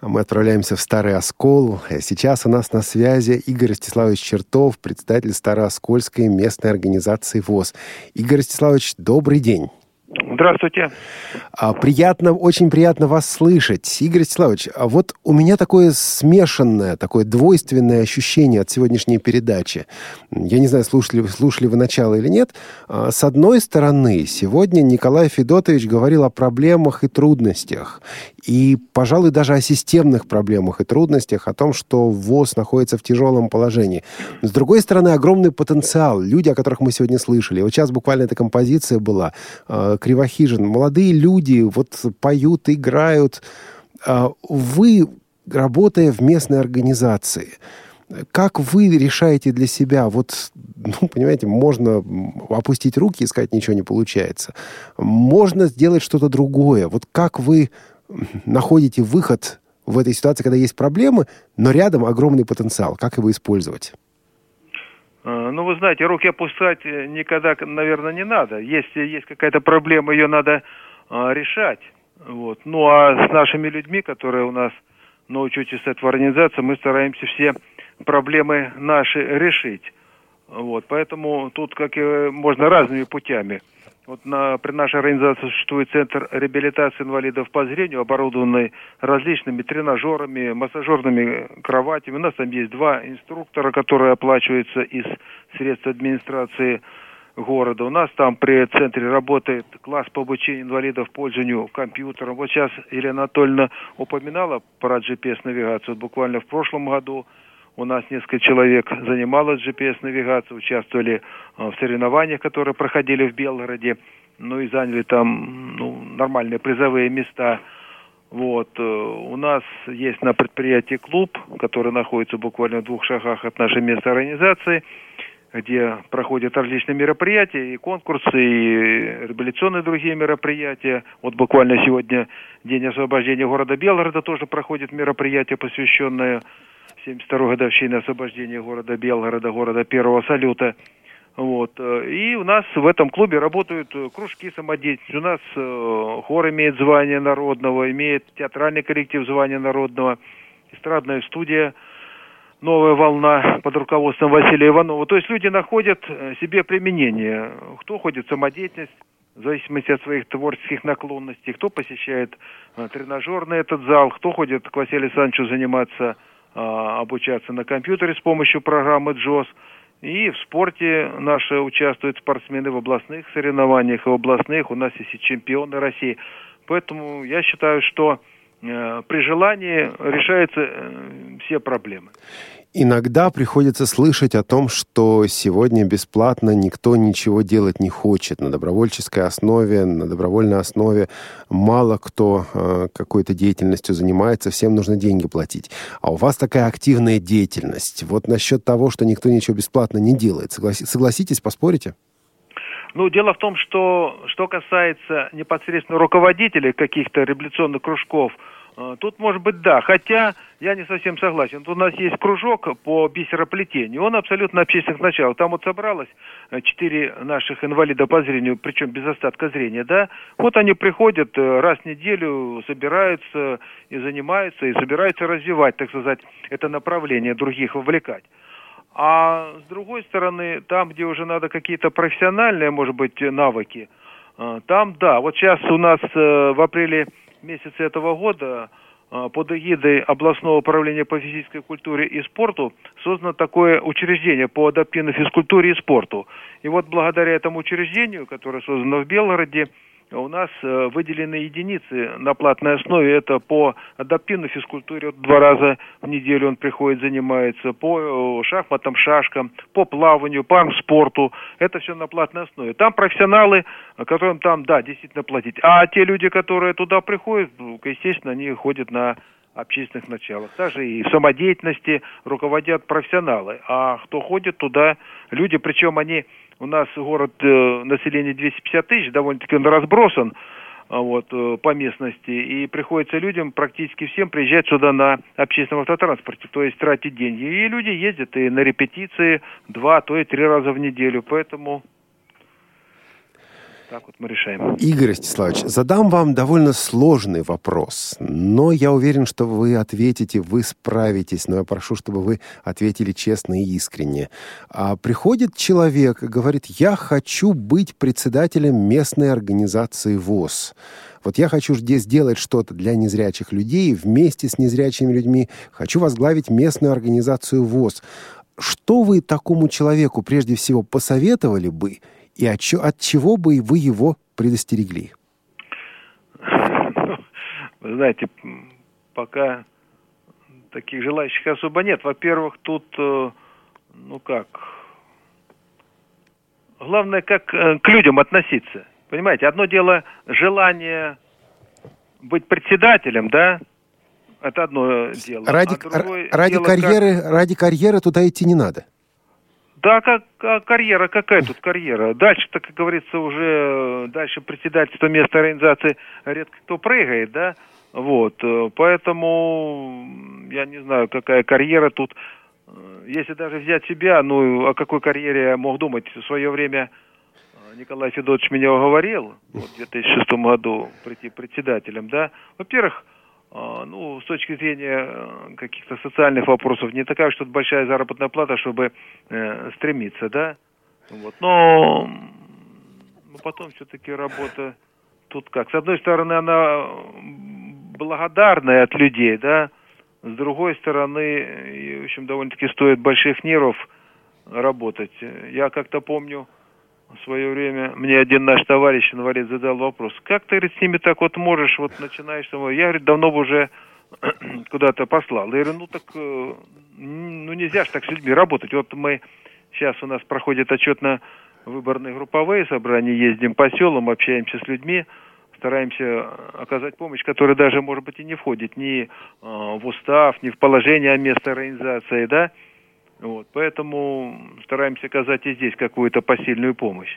А мы отправляемся в Старый Оскол. Сейчас у нас на связи Игорь Ростиславович Чертов, председатель Старооскольской местной организации ВОС. Игорь Ростиславович, добрый день. Здравствуйте. Приятно, очень приятно вас слышать. Игорь Ростиславович, а вот у меня такое смешанное, такое двойственное ощущение от сегодняшней передачи. Я не знаю, слушали вы начало или нет. С одной стороны, сегодня Николай Федотович говорил о проблемах и трудностях. И, пожалуй, даже о системных проблемах и трудностях, о том, что ВОС находится в тяжелом положении. С другой стороны, огромный потенциал. Люди, о которых мы сегодня слышали. Вот сейчас буквально эта композиция была. Кривохижин. Молодые люди вот поют, играют. Вы, работая в местной организации, как вы решаете для себя? Вот, ну, понимаете, можно опустить руки и сказать, ничего не получается. Можно сделать что-то другое. Вот как вы находите выход в этой ситуации, когда есть проблемы, но рядом огромный потенциал? Как его использовать? Ну, вы знаете, руки опускать никогда, наверное, не надо. Если есть какая-то проблема, ее надо решать. Вот. Ну, а с нашими людьми, которые у нас на учете стоят в организации, мы стараемся все проблемы наши решить. Вот. Поэтому тут как и можно разными путями. Вот при нашей организации существует центр реабилитации инвалидов по зрению, оборудованный различными тренажерами, массажерными кроватями. У нас там есть 2 инструктора, которые оплачиваются из средств администрации города. У нас там при центре работает класс по обучению инвалидов пользованию компьютером. Вот сейчас Елена Анатольевна упоминала про GPS-навигацию. Буквально в прошлом году у нас несколько человек занималось GPS-навигацией, участвовали в соревнованиях, которые проходили в Белгороде, ну и заняли там нормальные призовые места. Вот. У нас есть на предприятии клуб, который находится буквально в 2 шагах от нашей местной организации, где проходят различные мероприятия, и конкурсы, и реабилитационные другие мероприятия. Вот буквально сегодня День освобождения города Белгорода, тоже проходит мероприятие, посвященное 72-й годовщины освобождения города Белгорода, города первого салюта. Вот. И у нас в этом клубе работают кружки самодеятельности. У нас хор имеет звание народного, имеет театральный коллектив звание народного, эстрадная студия «Новая волна» под руководством Василия Иванова. То есть люди находят себе применение. Кто ходит в самодеятельность, в зависимости от своих творческих наклонностей, кто посещает тренажерный этот зал, кто ходит к Василию Александровичу заниматься, обучаться на компьютере с помощью программы «Джос». И в спорте наши участвуют спортсмены в областных соревнованиях, и в областных у нас есть и чемпионы России. Поэтому я считаю, что при желании решаются все проблемы. Иногда приходится слышать о том, что сегодня бесплатно никто ничего делать не хочет. На добровольческой основе, на добровольной основе мало кто какой-то деятельностью занимается, всем нужно деньги платить. А у вас такая активная деятельность. Вот насчет того, что никто ничего бесплатно не делает. Согласитесь, поспорите? Ну, дело в том, что касается непосредственно руководителей каких-то реабилитационных кружков, тут, может быть, да, хотя я не совсем согласен. У нас есть кружок по бисероплетению, он абсолютно общественных начал. Там вот собралось 4 наших инвалида по зрению, причем без остатка зрения, да. Вот они приходят раз в неделю, собираются и занимаются, и собираются развивать, так сказать, это направление, других вовлекать. А с другой стороны, там, где уже надо какие-то профессиональные, может быть, навыки, там, да, вот сейчас у нас в апреле месяце этого года под эгидой областного управления по физической культуре и спорту создано такое учреждение по адаптивной физкультуре и спорту. И вот благодаря этому учреждению, которое создано в Белгороде, у нас выделены единицы на платной основе. Это по адаптивной физкультуре 2 раза в неделю он приходит, занимается, по шахматам, шашкам, по плаванию, по армспорту. Это все на платной основе. Там профессионалы, которым там, да, действительно платить. А те люди, которые туда приходят, естественно, они ходят на общественных началах. Даже и в самодеятельности руководят профессионалы. А кто ходит туда, люди, причем они... У нас город, население 250 тысяч, довольно-таки он разбросан вот, по местности. И приходится людям, практически всем, приезжать сюда на общественном автотранспорте, то есть тратить деньги. И люди ездят и на репетиции 2, то и 3 раза в неделю. Поэтому так вот мы решаем. Игорь Ростиславович, задам вам довольно сложный вопрос, но я уверен, что вы ответите, вы справитесь, но я прошу, чтобы вы ответили честно и искренне. Приходит человек и говорит: я хочу быть председателем местной организации ВОС. Вот я хочу сделать что-то для незрячих людей, вместе с незрячими людьми. Хочу возглавить местную организацию ВОС. Что вы такому человеку прежде всего посоветовали бы и от чего бы вы его предостерегли? Вы знаете, пока таких желающих особо нет. Во-первых, тут, главное, как к людям относиться. Понимаете, одно дело желание быть председателем, да, это одно дело. Ради карьеры туда идти не надо. Да, как карьера, какая тут карьера? Дальше, так как говорится, уже дальше председательство местной организации редко кто прыгает, да, вот. Поэтому я не знаю, какая карьера тут. Если даже взять себя, о какой карьере я мог думать в свое время? Николай Федотович меня уговорил в 2006 году прийти председателем, да. Во-первых, с точки зрения каких-то социальных вопросов, не такая что-то большая заработная плата, чтобы стремиться, да. Вот. Но потом все-таки работа тут как. С одной стороны, она благодарная от людей, да. С другой стороны, в общем, довольно-таки стоит больших нервов работать. Я как-то помню... В свое время мне один наш товарищ, инвалид, задал вопрос: как ты, говорит, с ними так вот можешь, вот начинаешь, я, говорит, давно бы уже куда-то послал. Я говорю, нельзя же так с людьми работать. Вот мы сейчас, у нас проходят отчетно-выборные групповые собрания, ездим по селам, общаемся с людьми, стараемся оказать помощь, которая даже, может быть, и не входит ни в устав, ни в положение о местной организации, да. Вот, поэтому стараемся оказать и здесь какую-то посильную помощь.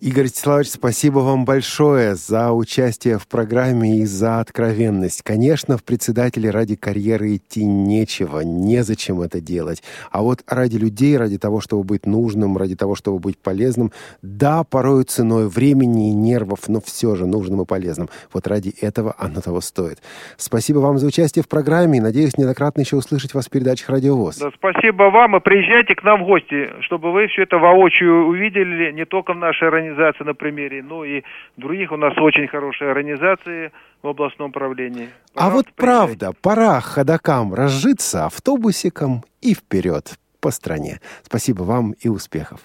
Игорь Ростиславович, спасибо вам большое за участие в программе и за откровенность. Конечно, в председатели ради карьеры идти нечего, незачем это делать. А вот ради людей, ради того, чтобы быть нужным, ради того, чтобы быть полезным, да, порою ценой времени и нервов, но все же нужным и полезным. Вот ради этого оно того стоит. Спасибо вам за участие в программе. Надеюсь, неоднократно еще услышать вас в передачах «Радио ВОС». Да, спасибо вам, и приезжайте к нам в гости, чтобы вы все это воочию увидели, не только в нашей организации на примере, но и других. У нас очень хорошие организации в областном правлении. Пожалуйста, приезжайте. Правда, пора ходокам разжиться, автобусиком и вперед по стране. Спасибо вам и успехов.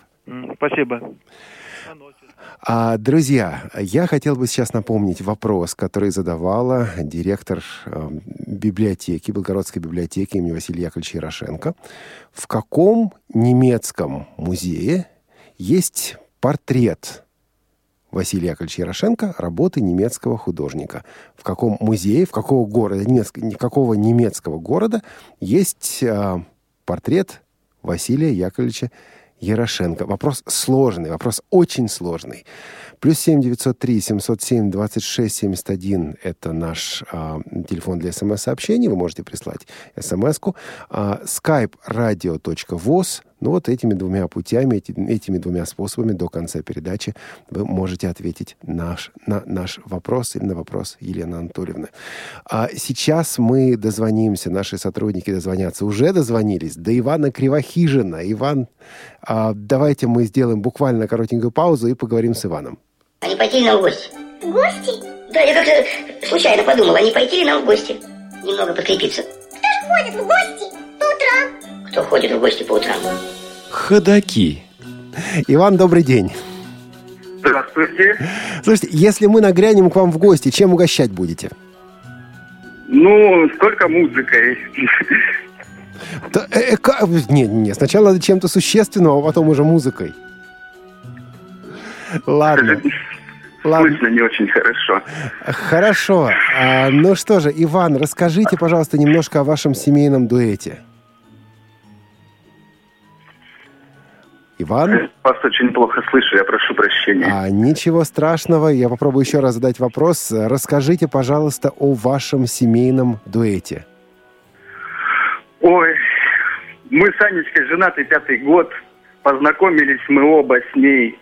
Спасибо. Друзья, я хотел бы сейчас напомнить вопрос, который задавала директор библиотеки, Белгородской библиотеки имени Василия Яковлевича Ярошенко. В каком немецком музее есть портрет Василия Яковлевича Ярошенко, работы немецкого художника? В каком музее, в какого города, какого немецкого города есть портрет Василия Яковлевича Ярошенко? Вопрос сложный, вопрос очень сложный. Плюс 7-903-707-26-71 – это наш телефон для СМС-сообщений. Вы можете прислать СМС-ку. Skype radio.voz. Этими двумя путями, этими двумя способами до конца передачи вы можете ответить на наш вопрос или на вопрос Елены Анатольевны. Сейчас мы дозвонимся, наши сотрудники дозвонятся, уже дозвонились до Ивана Кривохижина. Иван, давайте мы сделаем буквально коротенькую паузу и поговорим с Иваном. А не пойти ли нам в гости? В гости? Да, я как-то случайно подумал, а не пойти ли нам в гости? Немного подкрепиться. Кто ж ходит в гости по утрам? Кто ходит в гости по утрам? Ходоки. Иван, добрый день. Здравствуйте. Слушайте, если мы нагрянем к вам в гости, чем угощать будете? Только музыкой. Не, сначала чем-то существенным, а потом уже музыкой. Ладно. Слышно не очень хорошо. Хорошо. Что же, Иван, расскажите, пожалуйста, немножко о вашем семейном дуэте. Иван? Вас очень плохо слышу, я прошу прощения. Ничего страшного, я попробую еще раз задать вопрос. Расскажите, пожалуйста, о вашем семейном дуэте. Ой, мы с Анечкой женаты 5-й год. Познакомились мы оба с ней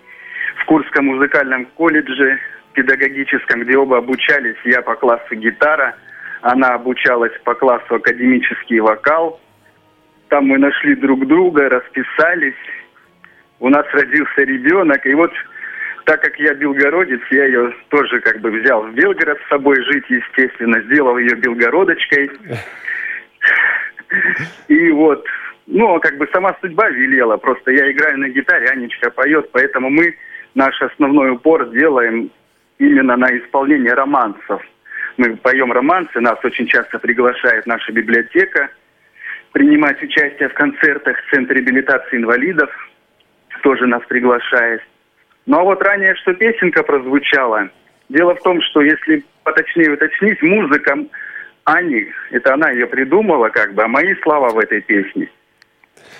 в Курском музыкальном колледже педагогическом, где оба обучались. Я по классу гитара, она обучалась по классу академический вокал. Там мы нашли друг друга, расписались. У нас родился ребенок. И вот, так как я белгородец, я ее тоже как бы взял в Белгород с собой жить, естественно. Сделал ее белгородочкой. И вот, ну, как бы сама судьба велела. Просто я играю на гитаре, Анечка поет. Поэтому мы наш основной упор делаем именно на исполнение романсов. Мы поем романсы, нас очень часто приглашает наша библиотека принимать участие в концертах, Центр реабилитации инвалидов тоже нас приглашает. Ну а вот ранее, что песенка прозвучала, дело в том, что если поточнее уточнить, музыка Ани, это она ее придумала, как бы, а мои слова в этой песне.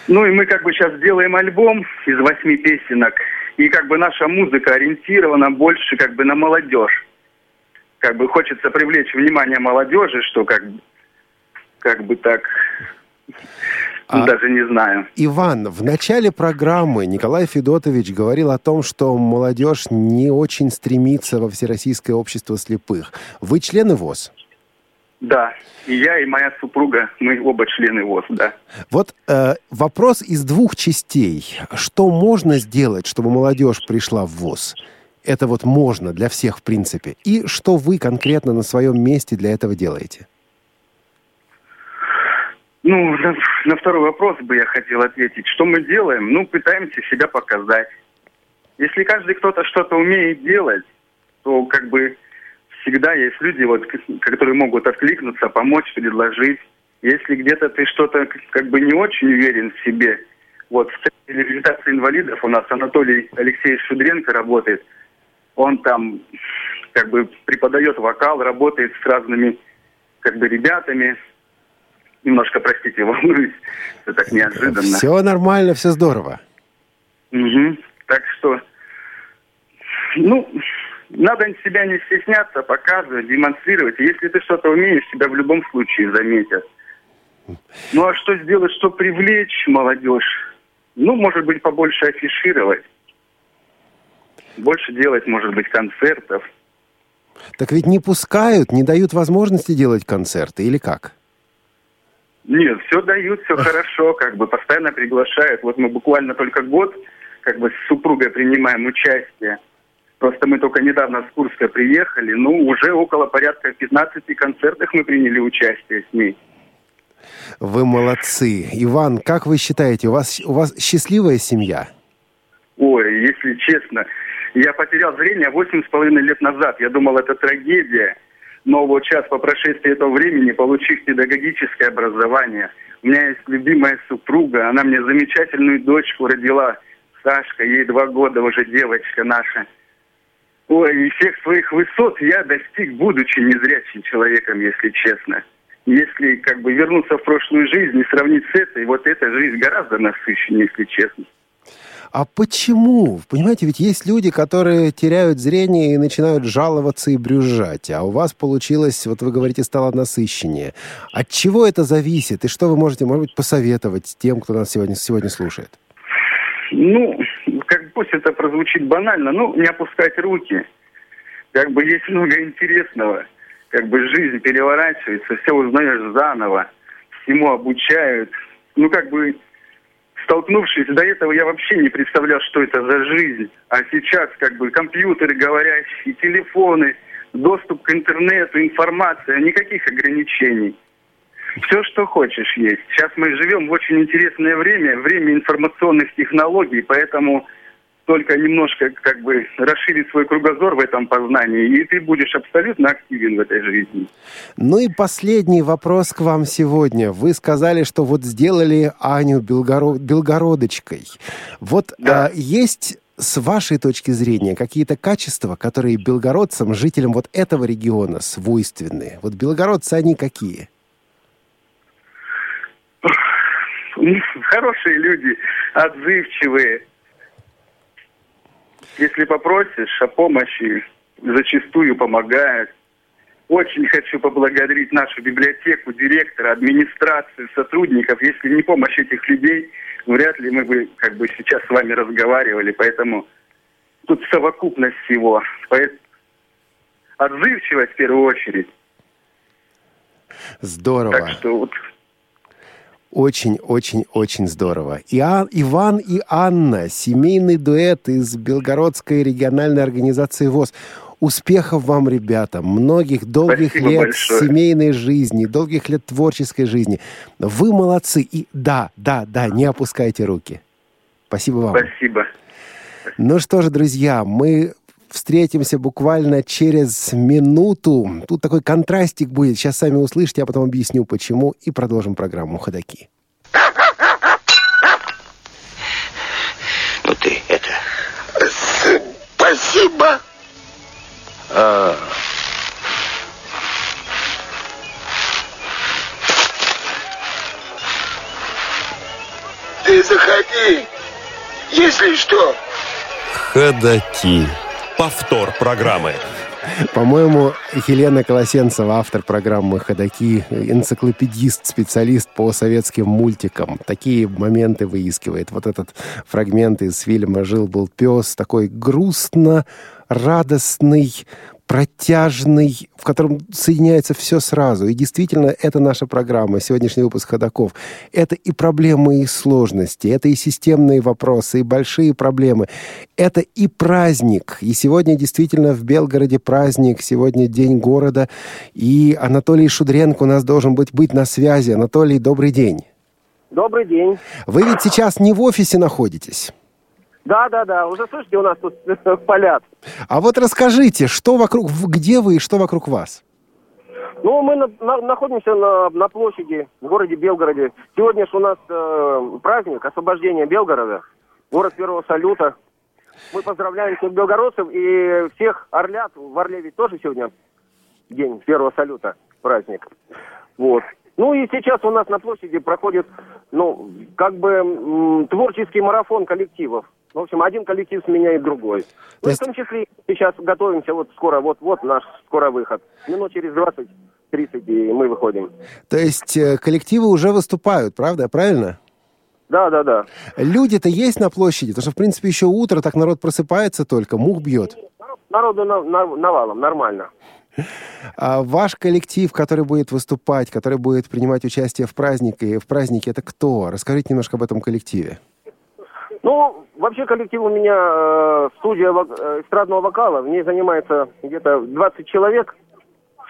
Ну и мы как бы сейчас делаем альбом из 8 песенок, и как бы наша музыка ориентирована больше как бы на молодежь. Как бы хочется привлечь внимание молодежи, что как бы так... Даже не знаю. Иван, в начале программы Николай Федотович говорил о том, что молодежь не очень стремится во Всероссийское общество слепых. Вы члены ВОС? Да, и я, и моя супруга, мы оба члены ВОС, да. Вот вопрос из двух частей. Что можно сделать, чтобы молодежь пришла в ВОС? Это вот можно для всех в принципе. И что вы конкретно на своем месте для этого делаете? Ну, на второй вопрос бы я хотел ответить. Что мы делаем? Ну, пытаемся себя показать. Если каждый кто-то что-то умеет делать, то как бы всегда есть люди, вот, которые могут откликнуться, помочь, предложить. Если где-то ты что-то как бы не очень уверен в себе, вот в Центре реабилитации инвалидов у нас Анатолий Алексеевич Шудренко работает. Он там как бы преподает вокал, работает с разными как бы ребятами. Немножко, простите, волнуюсь, это так неожиданно. Все нормально, все здорово. Угу. Так что, ну, надо себя не стесняться, показывать, демонстрировать. Если ты что-то умеешь, тебя в любом случае заметят. Ну, а что сделать, что привлечь молодежь? Ну, может быть, побольше афишировать. Больше делать, может быть, концертов. Так ведь не пускают, не дают возможности делать концерты, или как? Нет, все дают, все хорошо, как бы постоянно приглашают. Вот мы буквально только год как бы с супругой принимаем участие. Просто мы только недавно с Курска приехали, ну уже около порядка 15 концертах мы приняли участие с ней. Вы молодцы. Иван, как вы считаете, у вас счастливая семья? Ой, если честно, я потерял зрение 8,5 лет назад. Я думал, это трагедия. Но вот сейчас, по прошествии этого времени, получив педагогическое образование, у меня есть любимая супруга, она мне замечательную дочку родила, Сашка, ей 2 года уже, девочка наша. Ой, и всех своих высот я достиг, будучи незрячим человеком, если честно. Если как бы вернуться в прошлую жизнь и сравнить с этой, вот эта жизнь гораздо насыщеннее, если честно. А почему? Понимаете, ведь есть люди, которые теряют зрение и начинают жаловаться и брюзжать. А у вас получилось, вот вы говорите, стало насыщеннее. От чего это зависит? И что вы можете, может быть, посоветовать тем, кто нас сегодня слушает? Ну, как пусть это прозвучит банально, но не опускать руки. Как бы есть много интересного. Как бы жизнь переворачивается, все узнаешь заново, всему обучают. Ну, как бы... Столкнувшись, до этого я вообще не представлял, что это за жизнь. А сейчас как бы компьютеры говорящие, телефоны, доступ к интернету, информация, никаких ограничений. Все, что хочешь, есть. Сейчас мы живем в очень интересное время, время информационных технологий, поэтому только немножко как бы расширить свой кругозор в этом познании, и ты будешь абсолютно активен в этой жизни. Ну и последний вопрос к вам сегодня. Вы сказали, что вот сделали Аню белгородочкой. Вот да. Есть с вашей точки зрения какие-то качества, которые белгородцам, жителям вот этого региона свойственны? Вот белгородцы, они какие? Хорошие люди, отзывчивые. Если попросишь о помощи, зачастую помогают. Очень хочу поблагодарить нашу библиотеку, директора, администрацию, сотрудников. Если не помощь этих людей, вряд ли мы бы как бы сейчас с вами разговаривали. Поэтому тут совокупность всего. Поэтому отзывчивость в первую очередь. Здорово. Так что вот... Очень-очень-очень здорово. Иван и Анна, семейный дуэт из Белгородской региональной организации ВОС. Успехов вам, ребята, многих долгих Спасибо лет большое. Семейной жизни, долгих лет творческой жизни. Вы молодцы. И да, не опускайте руки. Спасибо вам. Спасибо. Ну что же, друзья, мы... Встретимся буквально через минуту. Тут такой контрастик будет. Сейчас сами услышите, а потом объясню, почему. И продолжим программу «Ходоки». Ну ты, это... Спасибо! Ты заходи, если что. «Ходоки». Повтор программы. По-моему, Елена Колосенцева, автор программы «Ходоки», энциклопедист, специалист по советским мультикам. Такие моменты выискивает. Вот этот фрагмент из фильма «Жил-был пес», такой грустно-радостный, протяжный, в котором соединяется все сразу. И действительно, это наша программа, сегодняшний выпуск «Ходоков». Это и проблемы, и сложности, это и системные вопросы, и большие проблемы. Это и праздник. И сегодня действительно в Белгороде праздник, сегодня День города. И Анатолий Шудренко у нас должен быть на связи. Анатолий, добрый день. Добрый день. Вы ведь сейчас не в офисе находитесь? Да, уже слышите, у нас тут полят. А вот расскажите, что вокруг, где вы и что вокруг вас? Ну, мы находимся на площади в городе Белгороде. Сегодня же у нас праздник освобождения Белгорода, город первого салюта. Мы поздравляем всех белгородцев и всех орлят. В Орле ведь тоже сегодня день первого салюта, праздник. Вот. Ну и сейчас у нас на площади проходит, творческий марафон коллективов. В общем, один коллектив сменяет другой. Ну, в том числе сейчас готовимся, вот скоро наш скоро выход. Минут через 20-30 и мы выходим. То есть коллективы уже выступают, правда? Правильно? Да. Люди-то есть на площади? Потому что, в принципе, еще утро, так народ просыпается только, мух бьет. Народу навалом, нормально. А ваш коллектив, который будет выступать, который будет принимать участие в празднике, это кто? Расскажите немножко об этом коллективе. Ну, вообще коллектив у меня студия эстрадного вокала, в ней занимается где-то 20 человек.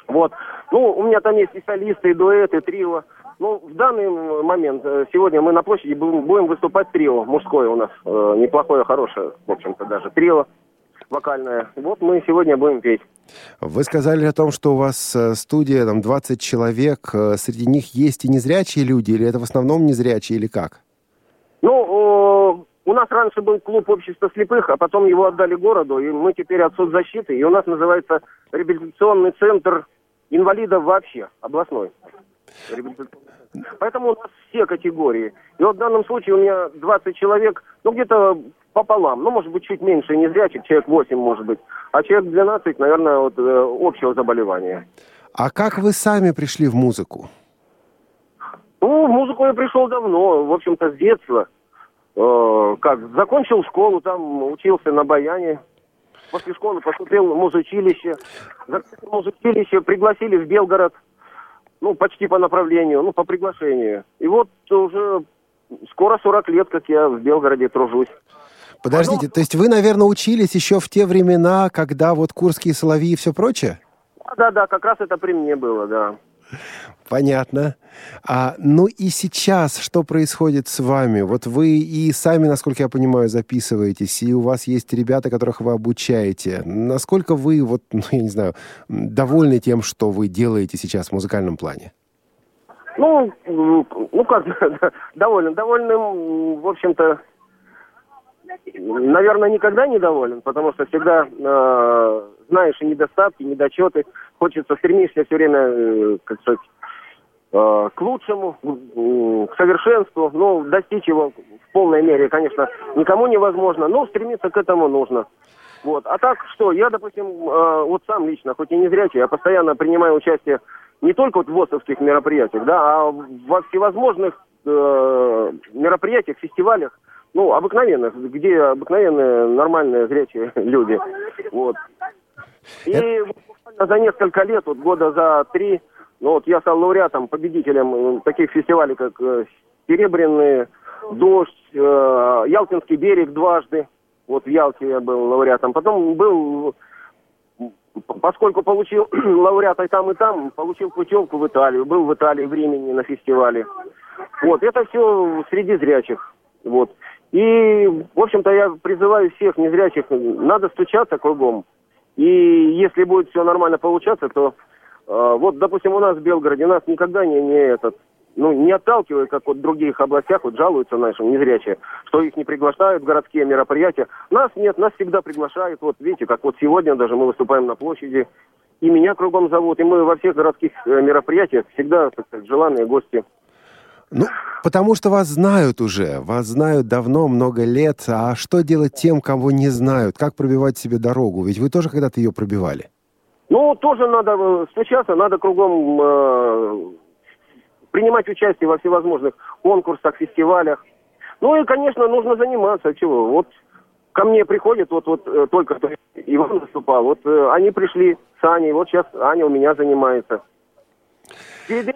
Вот. Ну, у меня там есть и солисты, и дуэты, и трио. Ну, в данный момент, сегодня мы на площади будем выступать трио, мужское у нас, неплохое, хорошее, в общем-то, даже трио вокальное. Вот мы сегодня будем петь. Вы сказали о том, что у вас студия, там, 20 человек, среди них есть и незрячие люди, или это в основном незрячие, или как? Ну, у нас раньше был клуб общества слепых, а потом его отдали городу, и мы теперь от соцзащиты, и у нас называется реабилитационный центр инвалидов вообще, областной. Поэтому у нас все категории. И вот в данном случае у меня 20 человек, где-то пополам, может быть, чуть меньше незрячих, человек 8, может быть, а человек 12, наверное, от общего заболевания. А как вы сами пришли в музыку? Ну, в музыку я пришел давно, в общем-то, с детства. Закончил школу, там учился на баяне. После школы поступил в музучилище. Закончил музучилище, пригласили в Белгород, почти по направлению, по приглашению. И вот уже скоро 40 лет, как я в Белгороде тружусь. Подождите, то есть вы, наверное, учились еще в те времена, когда курские соловьи и все прочее? Да, как раз это при мне было, да. Понятно. И сейчас что происходит с вами? Вот вы и сами, насколько я понимаю, записываетесь, и у вас есть ребята, которых вы обучаете. Насколько вы, довольны тем, что вы делаете сейчас в музыкальном плане? Доволен, в общем-то, наверное, никогда не доволен, потому что всегда знаешь и недостатки, недочеты. Хочется, стремишься все время, к лучшему, к совершенству. Достичь его в полной мере, конечно, никому невозможно, но стремиться к этому нужно. Вот. А так что, я, допустим, сам лично, хоть и незрячий, я постоянно принимаю участие не только в ВОСовских мероприятиях, а во всевозможных мероприятиях, фестивалях. Ну, обыкновенных, где обыкновенные, нормальные, зрячие люди. Вот. И за несколько лет, вот года за 3, ну, вот я стал лауреатом, победителем таких фестивалей, как «Серебряный дождь», «Ялтинский берег» дважды. Вот в Ялте я был лауреатом. Потом был, поскольку получил лауреата и там, получил путевку в Италию. Был в Италии времени на фестивале. Вот, это все среди зрячих. Вот. И, в общем-то, я призываю всех незрячих, надо стучаться кругом. И если будет все нормально получаться, то вот, допустим, у нас в Белгороде нас никогда не отталкивают, как вот в других областях, вот жалуются наши незрячие, что их не приглашают в городские мероприятия. Нас нет, нас всегда приглашают. Вот видите, как вот сегодня даже мы выступаем на площади, и меня кругом зовут, и мы во всех городских мероприятиях всегда, так сказать, желанные гости. Ну, потому что вас знают уже, вас знают давно, много лет. А что делать тем, кого не знают? Как пробивать себе дорогу? Ведь вы тоже когда-то ее пробивали. Ну, тоже надо стучаться, надо кругом принимать участие во всевозможных конкурсах, фестивалях. Ну и, конечно, нужно заниматься. Чего? Вот ко мне приходит, вот только Иван выступал, вот они пришли с Аней, вот сейчас Аня у меня занимается. Перед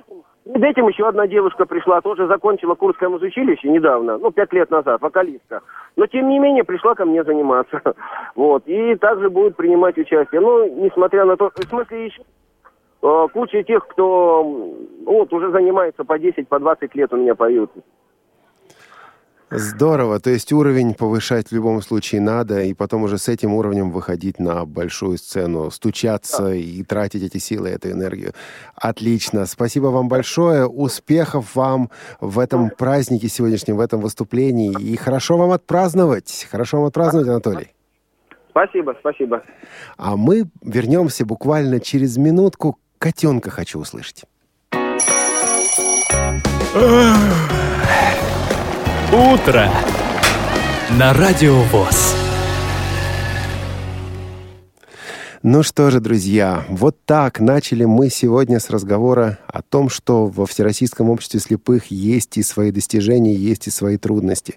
этим еще одна девушка пришла, тоже закончила Курское музучилище недавно, 5 лет назад, вокалистка. Но, тем не менее, пришла ко мне заниматься. Вот. И также будет принимать участие. Ну, несмотря на то, в смысле, еще куча тех, кто вот уже занимается по 10, по 20 лет у меня поют. Здорово. То есть уровень повышать в любом случае надо, и потом уже с этим уровнем выходить на большую сцену, стучаться и тратить эти силы, эту энергию. Отлично. Спасибо вам большое. Успехов вам в этом празднике сегодняшнем, в этом выступлении. И хорошо вам отпраздновать. Хорошо вам отпраздновать, Анатолий. Спасибо, спасибо. А мы вернемся буквально через минутку. Котенка хочу услышать. Утро на Радио ВОС. Ну что же, друзья, вот так начали мы сегодня с разговора о том, что во Всероссийском обществе слепых есть и свои достижения, есть и свои трудности.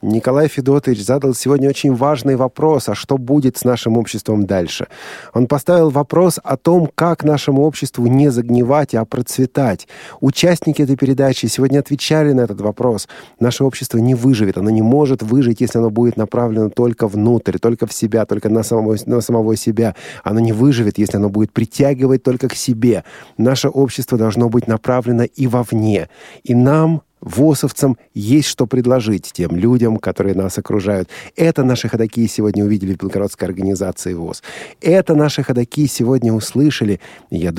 Николай Федотович задал сегодня очень важный вопрос, а что будет с нашим обществом дальше? Он поставил вопрос о том, как нашему обществу не загнивать, а процветать. Участники этой передачи сегодня отвечали на этот вопрос. Наше общество не выживет, оно не может выжить, если оно будет направлено только внутрь, только в себя, только на самого себя. Оно не выживет, если оно будет притягивать только к себе. Наше общество должно быть направлено и вовне. И нам, ВОСовцам, есть что предложить тем людям, которые нас окружают. Это наши ходоки сегодня увидели в Белгородской организации ВОС. Это наши ходоки сегодня услышали. Я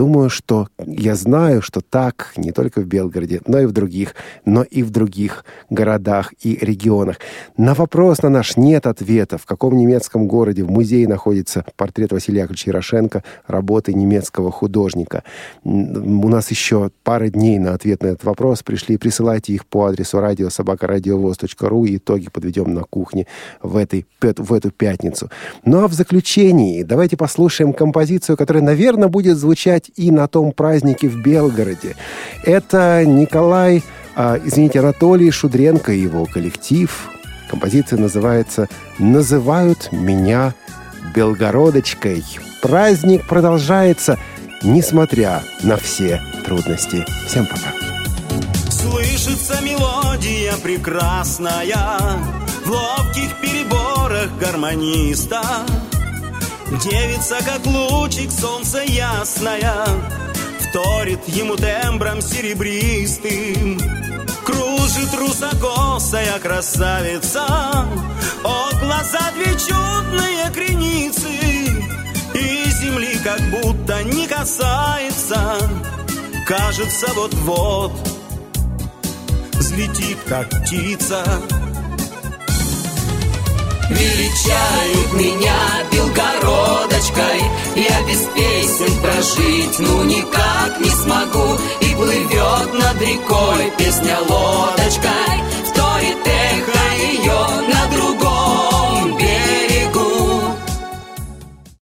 знаю, что так не только в Белгороде, но и в других городах и регионах. На вопрос на наш нет ответа. В каком немецком городе в музее находится портрет Василия Яковлевича Ярошенко, работы немецкого художника? У нас еще пара дней на ответ на этот вопрос. Присылайте их по адресу radio@radiovos.ru, и итоги подведем на кухне в эту пятницу. Ну а в заключении давайте послушаем композицию, которая, наверное, будет звучать и на том празднике в Белгороде. Это Анатолий Шудренко и его коллектив. Композиция называется «Называют меня Белгородочкой». Праздник продолжается, несмотря на все трудности. Всем пока. Слышится мелодия прекрасная в ловких переборах гармониста. Девица, как лучик солнца ясная, вторит ему тембром серебристым. Кружит русокосая красавица, о, глаза две чудные креницы, и земли как будто не касается. Кажется, вот-вот взлетит, как птица. Величают меня Белгородочкой, я без песен прожить никак не смогу. И плывет над рекой песня лодочкой,